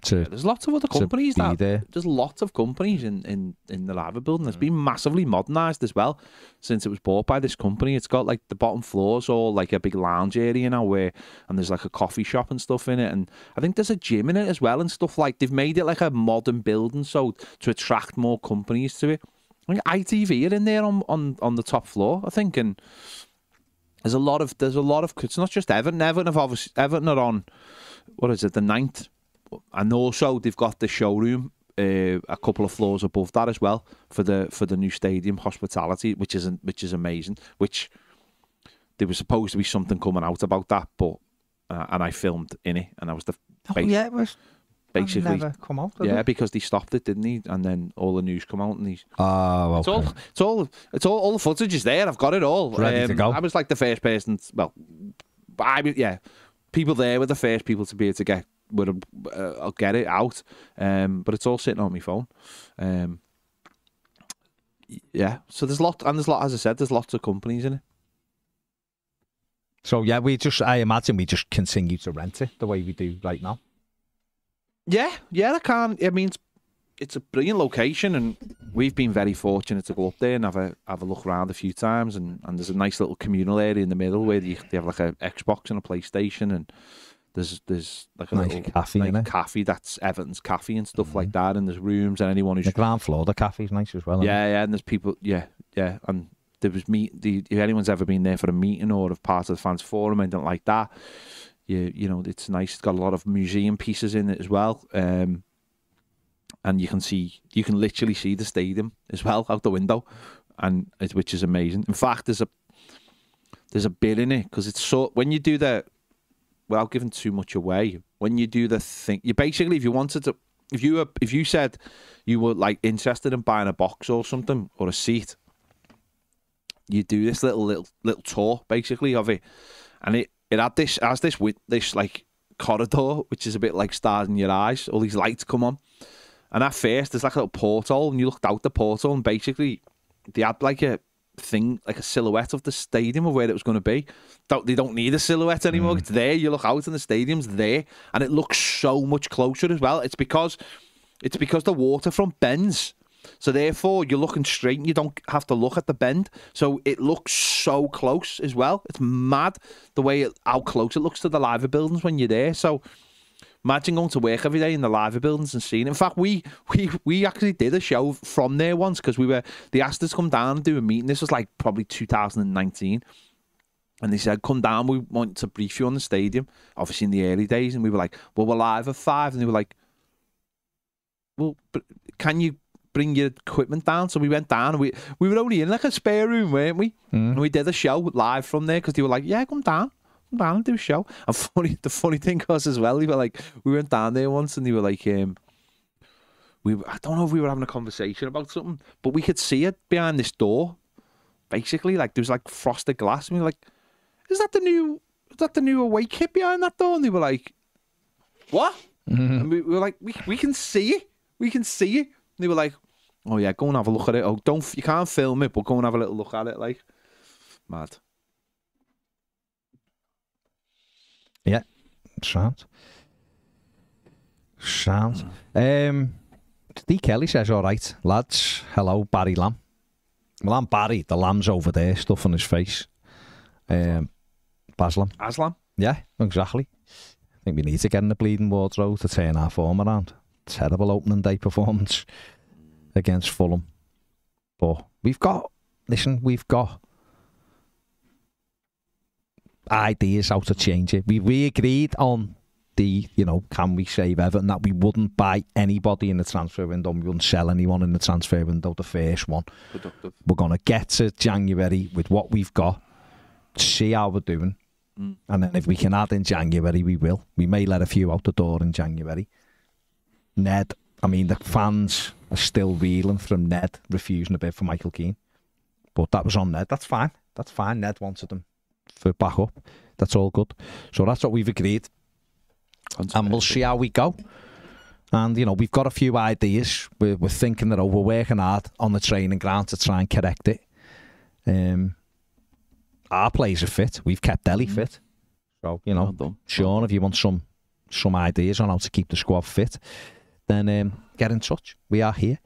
To, yeah, there's lots of other companies that there. There's lots of companies in in in the Liver building. It's mm. been massively modernised as well since it was bought by this company. It's got like the bottom floors all like a big lounge area now where, and there's like a coffee shop and stuff in it, and I think there's a gym in it as well and stuff. Like they've made it like a modern building so to attract more companies to it. I think I T V are in there on on on the top floor, I think, and there's a lot of there's a lot of it's not just Everton. Everton have obviously Everton are on what is it the ninth. And also, they've got the showroom uh, a couple of floors above that as well for the for the new stadium hospitality, which isn't which is amazing. Which there was supposed to be something coming out about that, but uh, and I filmed in it, and I was the oh base, yeah, it was basically never come out. Yeah, it? Because they stopped it, didn't he? And then all the news come out, and he's oh, okay. it's all it's all it's all, all the footage is there. I've got it all ready um, to go. I was like the first person. To, well, I yeah, people there were the first people to be able to get. Would uh, I'll get it out, um, but it's all sitting on my phone. Um, yeah, so there's lot, and there's lot. As I said, there's lots of companies in it. So yeah, we just I imagine we just continue to rent it the way we do right now. Yeah, yeah, I can't. I mean, it's, it's a brilliant location, and we've been very fortunate to go up there and have a have a look around a few times. And and there's a nice little communal area in the middle where they, they have like an Xbox and a PlayStation and. There's there's like a nice little cafe, like cafe that's Everton's cafe and stuff mm-hmm. like that, and there's rooms and anyone who's the ground floor, the cafe's nice as well. Yeah, yeah, and there's people, yeah, yeah, and there was meet. The, if anyone's ever been there for a meeting or a part of the fans forum, anything like that, you you know, it's nice. It's got a lot of museum pieces in it as well, um, and you can see you can literally see the stadium as well out the window, and it, which is amazing. In fact, there's a there's a bit in it because it's so when you do the without giving too much away, when you do the thing, you basically, if you wanted to, if you were, if you said you were like interested in buying a box or something or a seat, you do this little little little tour basically of it, and it it had this as this with this like corridor which is a bit like stars in your eyes. All these lights come on, and at first there's like a little portal, and you looked out the portal, and basically they had like a. thing like a silhouette of the stadium of where it was going to be. Don't, they don't need a silhouette anymore. Mm. It's there. You look out and the stadium's there, and it looks so much closer as well. It's because it's because the waterfront bends, so therefore you're looking straight. And you don't have to look at the bend, so it looks so close as well. It's mad the way it, how close it looks to the Liver buildings when you're there. So imagine going to work every day in the Liver buildings and seeing it. In fact, we we we actually did a show from there once because we were they asked us to come down and do a meeting. This was like probably two thousand nineteen, and they said, "Come down. We want to brief you on the stadium." Obviously, in the early days, and we were like, "Well, we're live at five," and they were like, "Well, but can you bring your equipment down?" So we went down. And we we were only in like a spare room, weren't we? Mm. And we did a show live from there because they were like, "Yeah, come down." Down and do a show. And funny, the funny thing was as well, they were like, we went down there once, and they were like, um, we I don't know if we were having a conversation about something, but we could see it behind this door. Basically, like there was like frosted glass, and we were like, "Is that the new? Is that the new away kit behind that door?" And they were like, "What?" Mm-hmm. And we, we were like, "We we can see it. We can see it." They were like, oh yeah, go and have a look at it. Oh, don't, you can't film it, but go and have a little look at it. Like, mad. Yeah, sound. Sound. Um, D. Kelly says, all right, lads, hello, Barry Lamb. Well, I'm Barry, the lamb's over there, stuff on his face. Um, Baslam. Aslam? Yeah, exactly. I think we need to get in the bleeding wardrobe to turn our form around. Terrible opening day performance against Fulham. But we've got, listen, we've got ideas how to change it. We, we agreed on the, you know, can we save Everton, that we wouldn't buy anybody in the transfer window, we wouldn't sell anyone in the transfer window, the first one. Productive. We're going to get to January with what we've got, see how we're doing, mm. and then if we can add in January, we will. We may let a few out the door in January. Ned, I mean, the fans are still reeling from Ned refusing a bid for Michael Keane, but that was on Ned. That's fine. That's fine. Ned wanted them for backup. That's all good. So that's what we've agreed. And we'll see how we go. And, you know, we've got a few ideas. We're, we're thinking that, oh, we're working hard on the training ground to try and correct it. Um, our players are fit. We've kept Ellie mm. fit. So, you know, well Sean, if you want some some ideas on how to keep the squad fit, then um, get in touch. We are here.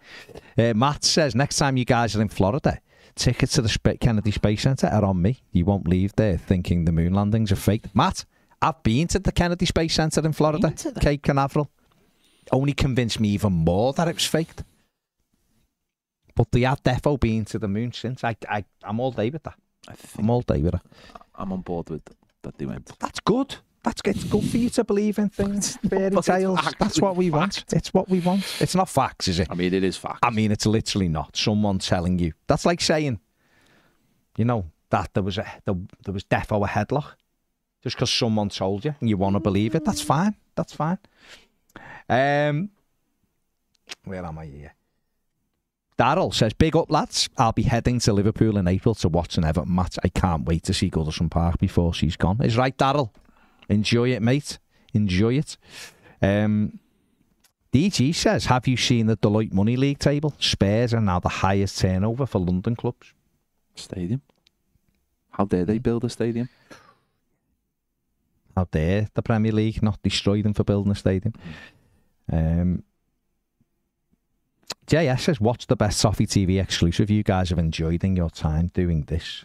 Uh, Matt says, next time you guys are in Florida, tickets to the Kennedy Space Center are on me. You won't leave there thinking the moon landings are fake. Matt, I've been to the Kennedy Space Center in Florida, Cape Canaveral. Only convinced me even more that it was faked. But they have defo been to the moon since. I, I, I'm all day with that. I I'm all day with that. I'm on board with that they went. That's good. That's good. It's good for you to believe in things, fairy tales. That's what we want. It's what we want. It's not facts, is it? I mean, it is facts. I mean, it's literally not. Someone telling you. That's like saying, you know, that there was a there, there was defo a headlock. Just because someone told you and you want to believe it, that's fine. That's fine. Um, where am I here? Darryl says, big up, lads. I'll be heading to Liverpool in April to watch an Everton match. I can't wait to see Goodison Park before she's gone. It's right, Darryl. Enjoy it, mate. Enjoy it. Um, D G says, have you seen the Deloitte Money League table? Spares are now the highest turnover for London clubs. Stadium. How dare they build a stadium? How dare the Premier League not destroy them for building a stadium? Um, J S says, what's the best Toffee T V exclusive you guys have enjoyed in your time doing this?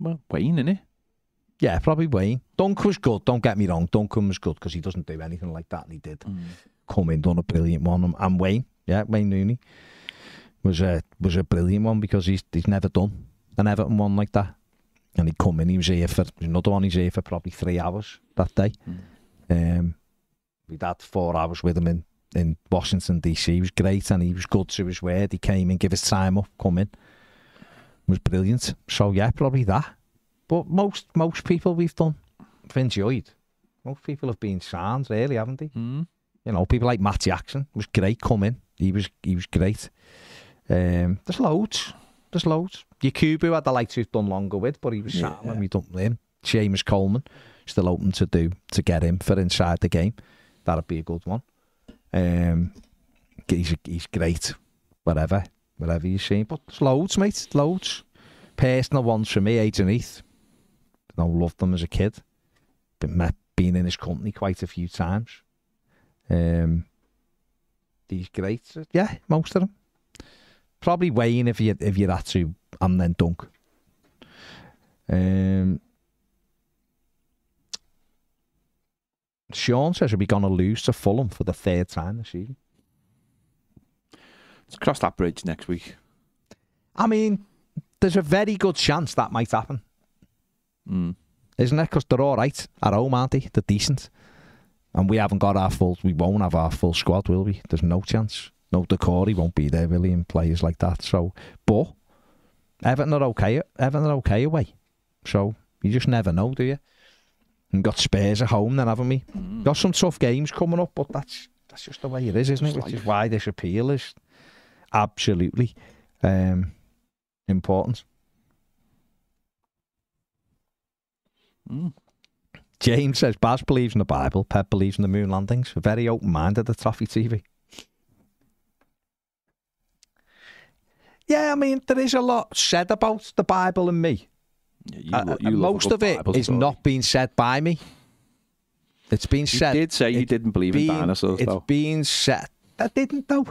Well, Wayne, innit? Yeah, probably Wayne. Dunk was good, don't get me wrong. Duncan was good because he doesn't do anything like that, and he did mm. come in, done a brilliant one. And Wayne, yeah, Wayne Rooney was a, was a brilliant one because he's, he's never done an Everton one like that. And he'd come in, he was here for, another one, he was here for probably three hours that day. Mm. Um, we'd had four hours with him in, in Washington, D C. He was great and he was good to his word. He came in, gave his time up, come in. It was brilliant. So yeah, probably that. But most most people we've done, have enjoyed. Most people have been sound, really, haven't they? Mm. You know, people like Matt Jackson, was great coming. He was, he was great. Um, there's loads. There's loads. Yakubu I'd like to have done longer with, but he was yeah. sat when we dumped him. Seamus Coleman, still open to do to get him for inside the game. That'd be a good one. Um, he's, he's great, whatever, whatever you've seen. But there's loads, mate, loads. Personal ones for me, Aidan Heath. I loved them as a kid. Been, been in his company quite a few times. Um, he's great. Yeah, most of them. Probably Wayne if you if you're at to, and then Dunk. Um, Sean says, "Are we going to lose to Fulham for the third time this season?" Let's cross that bridge next week. I mean, there's a very good chance that might happen, mm. isn't it? Because they're all right at home, aren't they? They're decent, and we haven't got our full. We won't have our full squad, will we? There's no chance. No, Decore won't be there, really, and players like that. So, but Everton are okay. Everton are okay away. So you just never know, do you? And got Spurs at home, then, haven't we? Mm. Got some tough games coming up, but that's that's just the way it is, isn't it? Which life. Is why this appeal is absolutely um, important. Mm. James says Baz believes in the Bible. Pep believes in the moon landings. Very open-minded at Toffee T V. Yeah, I mean, there is a lot said about the Bible and me. Yeah, you, uh, you most of it is not being said by me. It's been said. You did say you didn't believe in dinosaurs, though. It's being said. I didn't, though.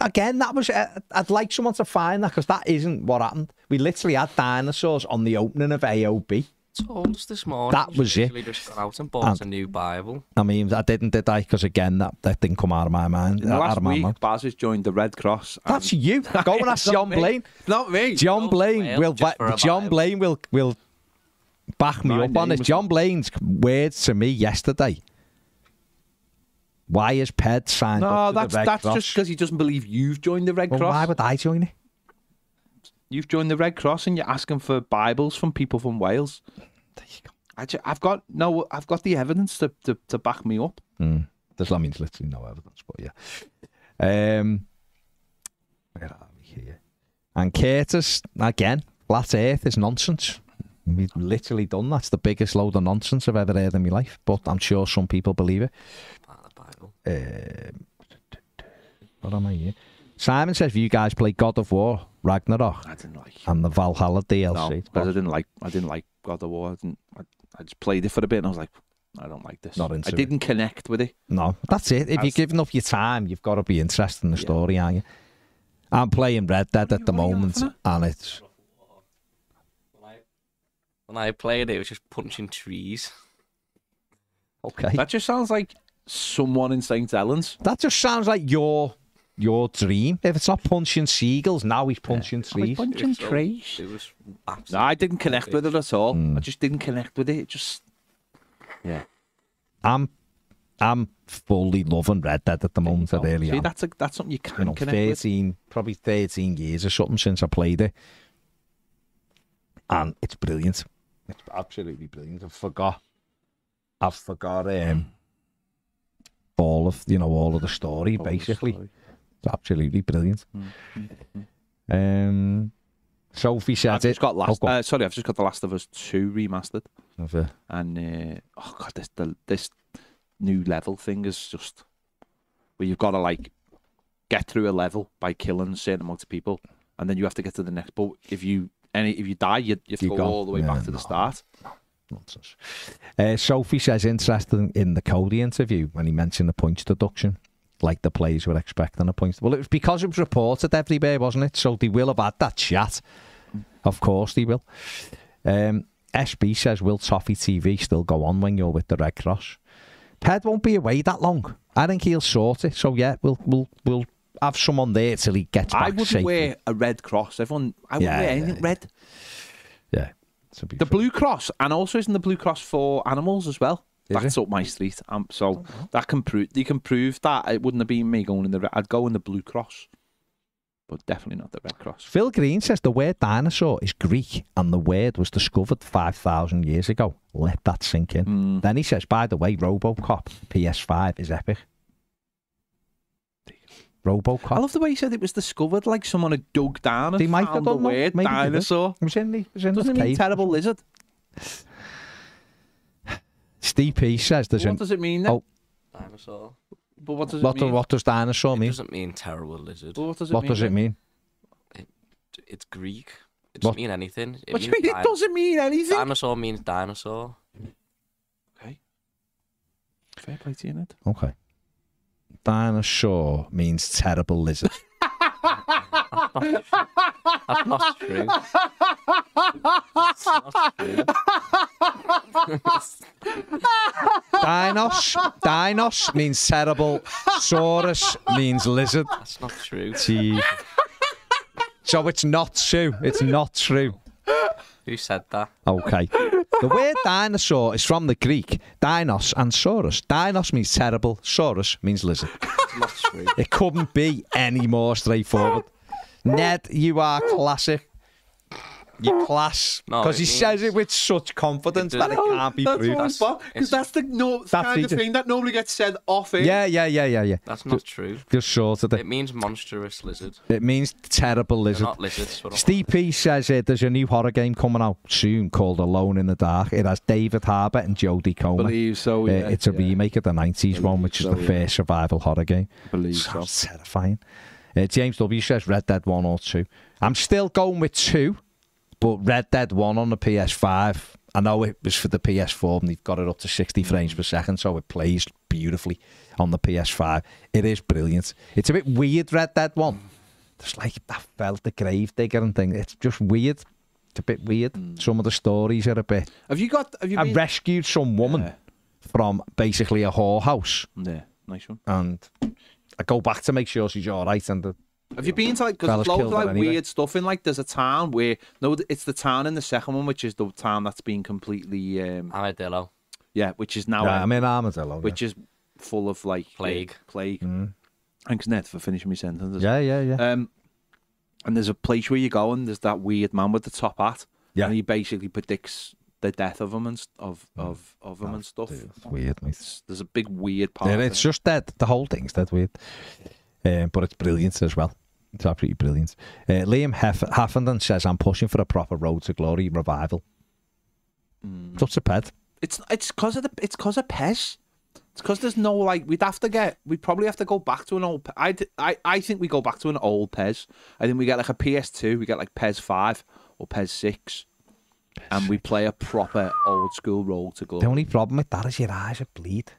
Again, that was. Uh, I'd like someone to find that, because that isn't what happened. We literally had dinosaurs on the opening of A O B. Told us this morning. That was it. We just got out and bought and, a new Bible. I mean, I didn't, did I? Because again, that, that didn't come out of my mind. In the last out of my week, mind. Baz has joined the Red Cross. And... That's you. Go and ask John Blaine. Not me. John no, Blaine will. John Blaine will will back me my up on this. John Blaine's words to me yesterday. Why is Ped signed no, up to that's, the Red that's Cross? That's just because he doesn't believe you've joined the Red well, Cross. Why would I join it? You've joined the Red Cross and you're asking for Bibles from people from Wales. There you go. I just, I've got no. I've got the evidence to to, to back me up. Mm. There's, I mean, literally no evidence, but yeah. Um, where are we here? And Curtis again. Flat Earth is nonsense. We've literally done that's the biggest load of nonsense I've ever heard in my life. But I'm sure some people believe it. Um, what am I here? Simon says, "You guys play God of War, Ragnarok." I didn't like and the Valhalla D L C. No, because I didn't like. I didn't like God of War. I, didn't, I, I just played it for a bit, and I was like, "I don't like this." Not into I didn't it. connect with it. No, that's it. If As, you're giving up your time, you've got to be interested in the yeah. story, aren't you? I'm playing Red Dead at the moment, and it's when I, when I played it, it was just punching trees. Okay, that just sounds like someone in Saint Helens. That just sounds like your. Your dream. If it's not punching seagulls, now he's punching yeah. trees. Punching so, trees. It was no, I didn't connect with it at all. Mm. I just didn't connect with it. It just, yeah. I'm, I'm fully loving Red Dead at the moment. I really See, am. That's a, that's something you can you know, connect thirteen, with. Probably thirteen years or something since I played it, and it's brilliant. It's absolutely brilliant. I forgot. I forgot um, all of you know all of the story all basically. The story. It's absolutely brilliant. Mm-hmm. um, Sophie said I've just got last, oh, go uh, sorry, I've just got The Last of Us two remastered. Okay. And uh, oh god, this the, this new level thing is just where you've got to like get through a level by killing a certain amount of people, and then you have to get to the next. But if you any if you die, you, you have to go, go all the way yeah, back to no, the start. No, nonsense. Uh, Sophie says interesting in the Cody interview when he mentioned the points deduction. Like the players were expecting a point. Well, it was because it was reported everywhere, wasn't it? So they will have had that chat. Of course they will. Um, S B says, will Toffee T V still go on when you're with the Red Cross? Ped won't be away that long. I think he'll sort it. So yeah, we'll we'll we'll have someone there till he gets back. I wouldn't safely. wear a Red Cross. Everyone, I wouldn't yeah, wear anything yeah, red. Yeah. The fun. Blue Cross, and also isn't the Blue Cross for animals as well? Is That's it? Up my street. Um, so that can prove you can prove that it wouldn't have been me going in the red. I'd go in the Blue Cross, but definitely not the Red Cross. Phil Green says the word dinosaur is Greek and the word was discovered five thousand years ago. Let that sink in. Mm. Then he says, by the way, RoboCop P S five is epic. RoboCop. I love the way he said it was discovered. Like someone had dug down and they might found have done the word Maybe dinosaur. It was in the, it was in Doesn't the it mean terrible lizard? Steve P says there's what an... does it mean then? Oh. Dinosaur. But what does it what mean? Do, what does dinosaur mean? It doesn't mean terrible lizard. But what does it what mean? What does it mean? It, it's Greek. It doesn't what? mean anything. It, what means do you mean? It doesn't mean anything. Dinosaur means dinosaur. Okay. Fair play to you, Ned. Okay. Dinosaur means terrible lizard. That's not true. That's not true. Dinos, dinos means terrible. Saurus means lizard. That's not true. Jeez. So it's not true. It's not true. Who said that? Okay. The word dinosaur is from the Greek dinos and saurus. Dinos means terrible. Saurus means lizard. It's not true. It couldn't be any more straightforward. Ned, you are classic. You class. Because no, he means... says it with such confidence it that it can't be that's proved. Because that's, that's the no, that's kind of thing that normally gets said off it. Yeah, yeah, yeah, yeah, yeah. That's not just, true. Just short of it. It means monstrous lizard. It means terrible lizard. They're not lizards. Steve P says uh, there's a new horror game coming out soon called Alone in the Dark. It has David Harbour and Jodie Comer. Believe so, yeah. Uh, it's a yeah. remake of the nineties believe one, which so, is the yeah. first survival horror game. Believe so. so. Terrifying. Uh, James W says Red Dead one or two. I'm still going with two, but Red Dead one on the P S five. I know it was for the P S four and they've got it up to sixty frames per second, so it plays beautifully on the P S five. It is brilliant. It's a bit weird, Red Dead one. It's like that felt the grave digger and thing. It's just weird. It's a bit weird. Mm. Some of the stories are a bit. Have you got? Have you? I been... rescued some woman yeah. from basically a whorehouse. Yeah, nice one. And I go back to make sure she's all right. And the, have you, you know, been to like? Because there's loads of like anyway. weird stuff in like. There's a town where no, it's the town in the second one, which is the town that's been completely um, Armadillo. Yeah, which is now. Yeah, a, I'm in Armadillo. Which yeah. is full of like plague, plague. Mm. Thanks, Ned, for finishing my sentence. Yeah, yeah, yeah. Um, and there's a place where you go, and there's that weird man with the top hat, yeah. and he basically predicts the death of him and of of of him oh, and stuff. Dude, it's weird, mate. It's, there's a big weird part. Yeah, it's it. just that the whole thing's that weird, um, but it's brilliant as well. It's absolutely brilliant. Uh, Liam Haffenden says, "I'm pushing for a proper Road to Glory revival." Mm. It's up to Ped. It's it's cause of the it's cause of Pez. It's because there's no, like, we'd have to get, we'd probably have to go back to an old, I, I, I think we go back to an old P E S. I think we get, like, a P S two, we get, like, P E S five or P E S six, and we play a proper old-school Road to Glory. The only problem with that is your eyes are bleed.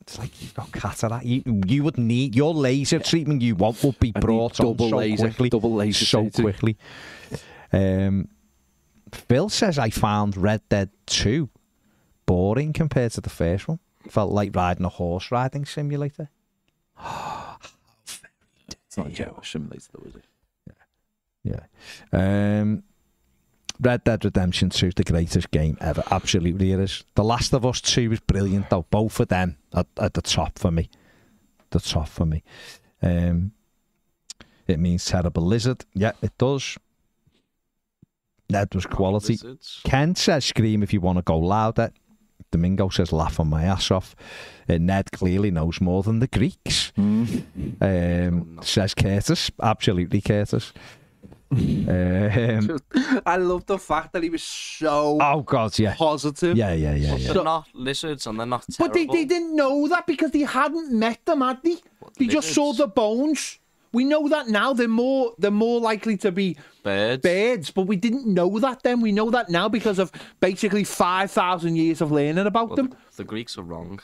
It's like you've got cataract. You, you would need, your laser yeah. treatment you want would be brought on so laser, quickly. Double laser. So treating. quickly. Um, Phil says, I found Red Dead two boring compared to the first one. Felt like riding a horse riding simulator. Oh, it's not a joke. Simulator, though, is it? Yeah. Yeah. Um, Red Dead Redemption two is the greatest game ever. Absolutely, it is. The Last of Us two is brilliant, though. Both of them are at the top for me. The top for me. Um, it means terrible lizard. Yeah, it does. That was quality. Ken says, "Scream if you want to go louder." Domingo says, laugh on my ass off. Uh, Ned clearly knows more than the Greeks. Mm. Um, oh, no. Says Curtis. Absolutely, Curtis. um, I love the fact that he was so oh god, yeah, positive. Yeah, yeah, yeah. yeah. They're not lizards and they're not terrible. But they, they didn't know that because they hadn't met them, had they? What, they lizards? Just saw the bones. We know that now. They're more, they're more likely to be birds. birds, but we didn't know that then. We know that now because of basically five thousand years of learning about well, them. The, the Greeks are wrong.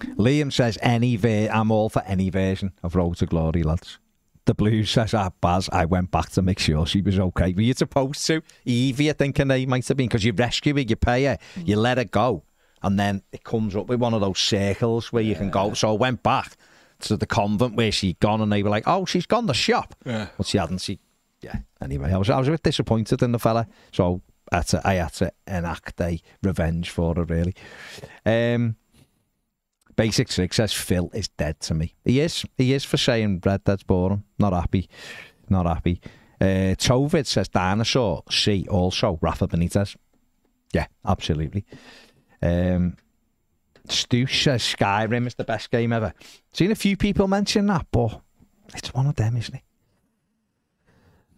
Liam says, "Any ver I'm all for any version of Road to Glory, lads." The Blues says, ah, Baz, I went back to make sure she was okay. Were you supposed to? Evie, I think her name might have been, because you rescue her, you pay her, mm. you let her go, and then it comes up with one of those circles where yeah. you can go. So I went back to the convent where she'd gone, and they were like, "Oh, she's gone the shop." Yeah. But she hadn't. She, yeah. Anyway, I was I was a bit disappointed in the fella, so I had to, I had to enact a revenge for her, really. Um, Basic Six says Phil is dead to me. He is. He is for saying Red Dead's boring. Not happy. Not happy. Uh, Tovid says dinosaur. See also Rafa Benitez. Yeah, absolutely. Um. Stu says Skyrim is the best game ever. Seen a few people mention that, but it's one of them, isn't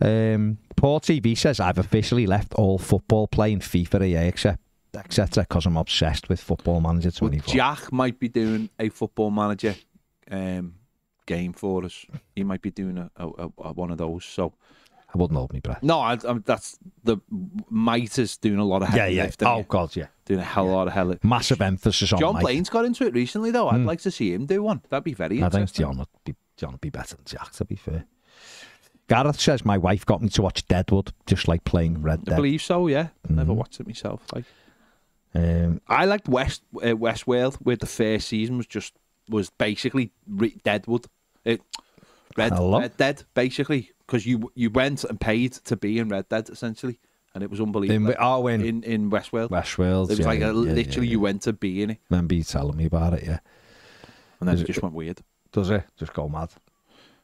it? Um, Paul T V says, I've officially left all football playing FIFA E A, except et cetera, because I'm obsessed with Football Manager twenty-four. Well, Jack might be doing a Football Manager um, game for us. He might be doing a, a, a one of those, so... I wouldn't hold me breath. No, I, I, that's the Might is doing a lot of hell yeah, yeah. lifting. Oh god, yeah, doing a hell yeah. lot of hell. Massive emphasis on. John Mike. Blaine's got into it recently, though. I'd mm. like to see him do one. That'd be very. I think John would be John would be better than Jack. To be fair, Gareth says my wife got me to watch Deadwood, just like playing Red Dead. I believe so. Yeah, mm. never watched it myself. Like, um, I liked West uh, Westworld, where the first season was just was basically Deadwood. It Red, Red Dead, basically. Because you you went and paid to be in Red Dead, essentially, and it was unbelievable. In, oh, in, in, in Westworld. Westworld. It was yeah, like a, yeah, literally yeah, yeah. you went to be in it. Remember you telling me about it, yeah. And then it, it just went weird. Does it? Just go mad.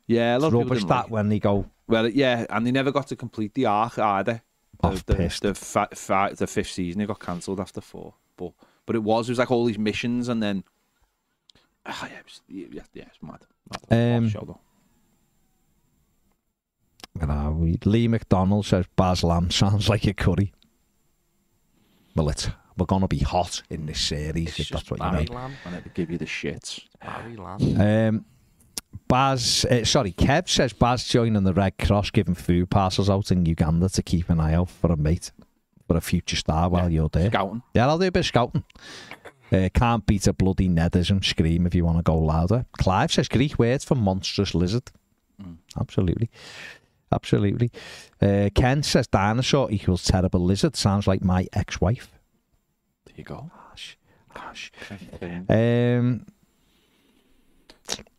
Yeah, a lot it's of people rubbish that like when they go... Well, yeah, and they never got to complete the arc either. The, the, the, fa fa the fifth season, it got cancelled after four. But but it was, it was like all these missions, and then... Oh, yeah, it was, yeah, yeah, it's mad. mad. Um, show, though. We? Lee McDonald says Baz Lamb sounds like a curry. Well, it's, we're going to be hot in this series, it's if that's what Barry you mean. Lamb, and it'll give you the shits. Barry Lamb. Um, Baz, uh, sorry, Kev says Baz joining the Red Cross, giving food parcels out in Uganda to keep an eye out for a mate, for a future star while yeah, you're there. Scouting. Yeah, I'll do a bit of scouting. Uh, can't beat a bloody Nedism scream if you want to go louder. Clive says Greek words for monstrous lizard. Mm. Absolutely. Absolutely. Uh, Ken says dinosaur equals terrible lizard. Sounds like my ex-wife. There you go. Gosh. Gosh. Um,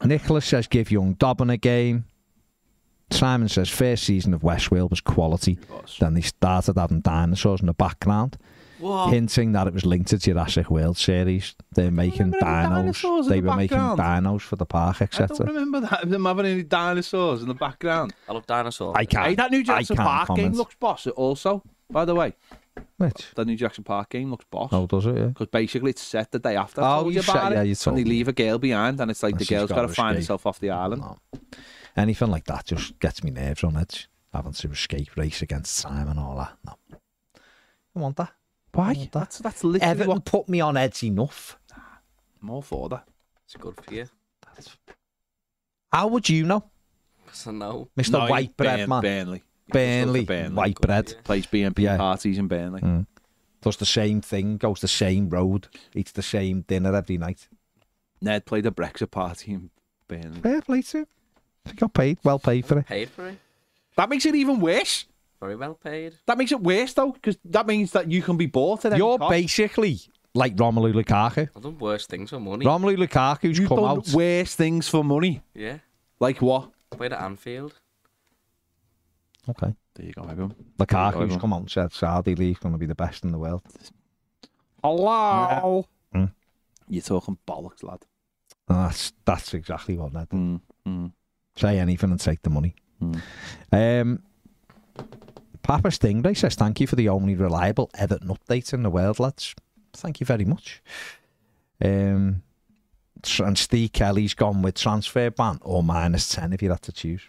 Nicholas says give young Dobbin a game. Simon says first season of West Wales was quality. Was. Then they started having dinosaurs in the background. What? Hinting that it was linked to Jurassic World series. They're making dinos. They the were background. making dinos for the park, et cetera. I don't remember that. Them having any dinosaurs in the background. I love dinosaurs. I can't. Hey, that new Jackson Park comment. game looks boss. Also, by the way, Which? that new Jackson Park game looks boss. Oh, does it? Yeah. Because basically it's set the day after. I oh, you set, yeah, you told And me. They leave a girl behind, and it's like and the girl's got to find herself off the island. No. Anything like that just gets me nerves on edge. Having to escape, race against time, and all that. No, I want that. Why? That's, that's literally Everton what... put me on edge enough. Nah, more for that. It's good for you. That's... How would you know? Because I know. Mister No, White Bread, Burn, man. Burnley. Burnley. Burnley. White good Bread. Plays B and P yeah. parties in Burnley. Mm. Does the same thing, goes the same road, eats the same dinner every night. Ned played a Brexit party in Burnley. Fair play to. He got paid, well paid for it. Paid for it. That makes it even worse. Very well paid. That makes it worse though, because that means that you can be bought at any You're cost. basically like Romelu Lukaku. I've done worse things for money. Romelu Lukaku's You've come done out. worse things for money. Yeah. Like what? Played at Anfield. Okay. There you go, everyone. Lukaku's go, everyone. come out and said Saudi League's going to be the best in the world. Hello. Yeah. Mm. You're talking bollocks, lad. That's that's exactly what Ned. Mm. Mm. Say anything and take the money. Mm. Um. Papa Stingray says, thank you for the only reliable Everton update in the world, lads. Thank you very much. Um, and Steve Kelly's gone with transfer ban or minus ten if you had to choose.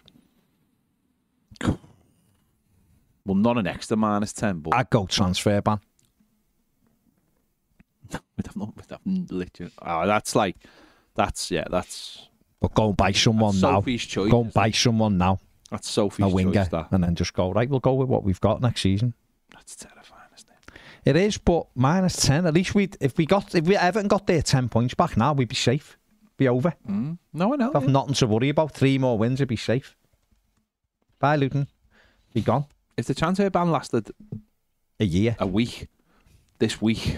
Well, not an extra minus ten, but... I'd go transfer ban. We'd have not, we'd have literally... Oh, that's like... That's, yeah, that's... But go and buy someone now. Sophie's choice. Go and buy someone now. That's Sophie's a winger, choice, that. And then just go, right, we'll go with what we've got next season. That's terrifying, isn't it? It is, but minus ten, at least we'd, if we got, if we haven't got their ten points back now, we'd be safe. Be over. Mm. No, I know. We'd have yeah. nothing to worry about. Three more wins, it'd be safe. Bye, Luton. Be gone. If the transfer ban lasted a year, a week, this week.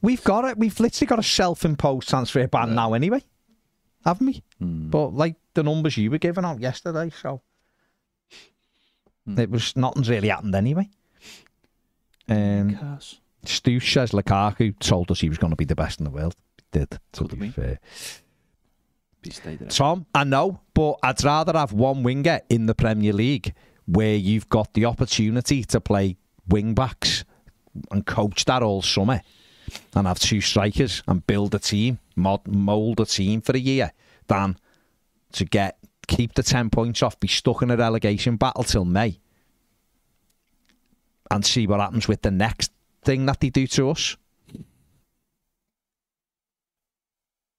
We've got it. We've literally got a self-imposed transfer ban yeah. now anyway, haven't we? Mm. But like the numbers you were giving out yesterday, so... It was nothing's really happened anyway. Um, Stu says Lukaku told us he was going to be the best in the world. He did, to Could be fair. Tom, I know, but I'd rather have one winger in the Premier League where you've got the opportunity to play wing backs and coach that all summer, and have two strikers and build a team, mould a team for a year, than to get. Keep the ten points off, be stuck in a relegation battle till May and see what happens with the next thing that they do to us.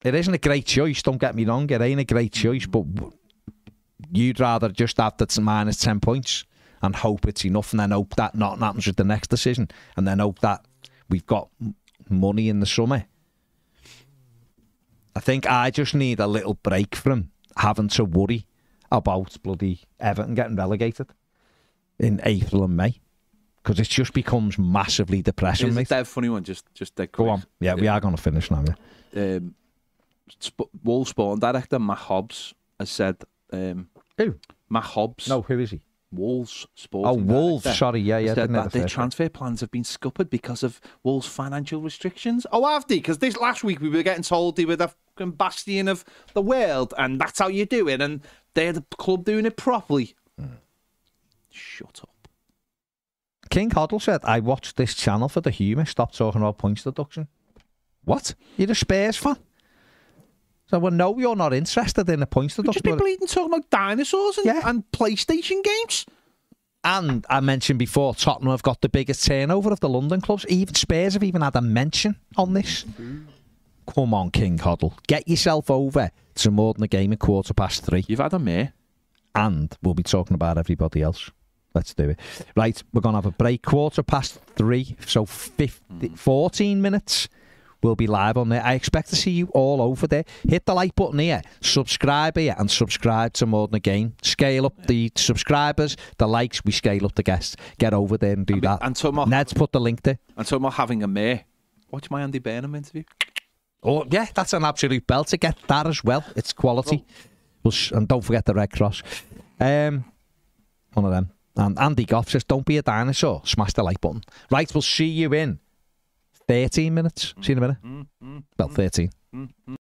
It isn't a great choice, don't get me wrong. It ain't a great choice, but you'd rather just have the minus ten points and hope it's enough, and then hope that nothing happens with the next decision, and then hope that we've got money in the summer. I think I just need a little break from having to worry about bloody Everton getting relegated in April and May, because it just becomes massively depressing. It's a dead funny one. Just, just dead quick. Go on. Yeah, we are going to finish now. Yeah. Um, Sp Wolves Spawn director Matt Hobbs has said. Um, who? Matt Hobbs. No, who is he? Wolves Sporting. Oh, Wolves. Director. Sorry, yeah, yeah. Said that their transfer thing. plans have been scuppered because of Wolves' financial restrictions. Oh, have they? Because this last week we were getting told they were the fucking bastion of the world, and that's how you do it, and they're the club doing it properly. Mm. Shut up. King Hoddle said, "I watched this channel for the humour. Stop talking about points deduction." What? You're a Spurs fan? So, well, no, you're not interested in the points deduction. Just be bleeding talking about dinosaurs and, yeah. and PlayStation games. And I mentioned before, Tottenham have got the biggest turnover of the London clubs. Even Spurs have even had a mention on this. Come on, King Hoddle. Get yourself over to more than a game at quarter past three. You've had a mare. And we'll be talking about everybody else. Let's do it. Right, we're going to have a break. Quarter past three, so fifteen, fourteen minutes. We'll be live on there. I expect to see you all over there. Hit the like button here, subscribe here, and subscribe to More Than a Game. Scale up the subscribers, the likes, we scale up the guests. Get over there and do and that. And so Ned's put the link there. And so I'm having a mare. Watch my Andy Burnham interview. Oh, yeah, that's an absolute belt to get that as well. It's quality. Well, and don't forget the Red Cross. Um, one of them. And Andy Goff says, don't be a dinosaur. Smash the like button. Right, we'll see you in thirteen minutes. See you in a minute. Mm, mm, well, thirteen. Mm, mm.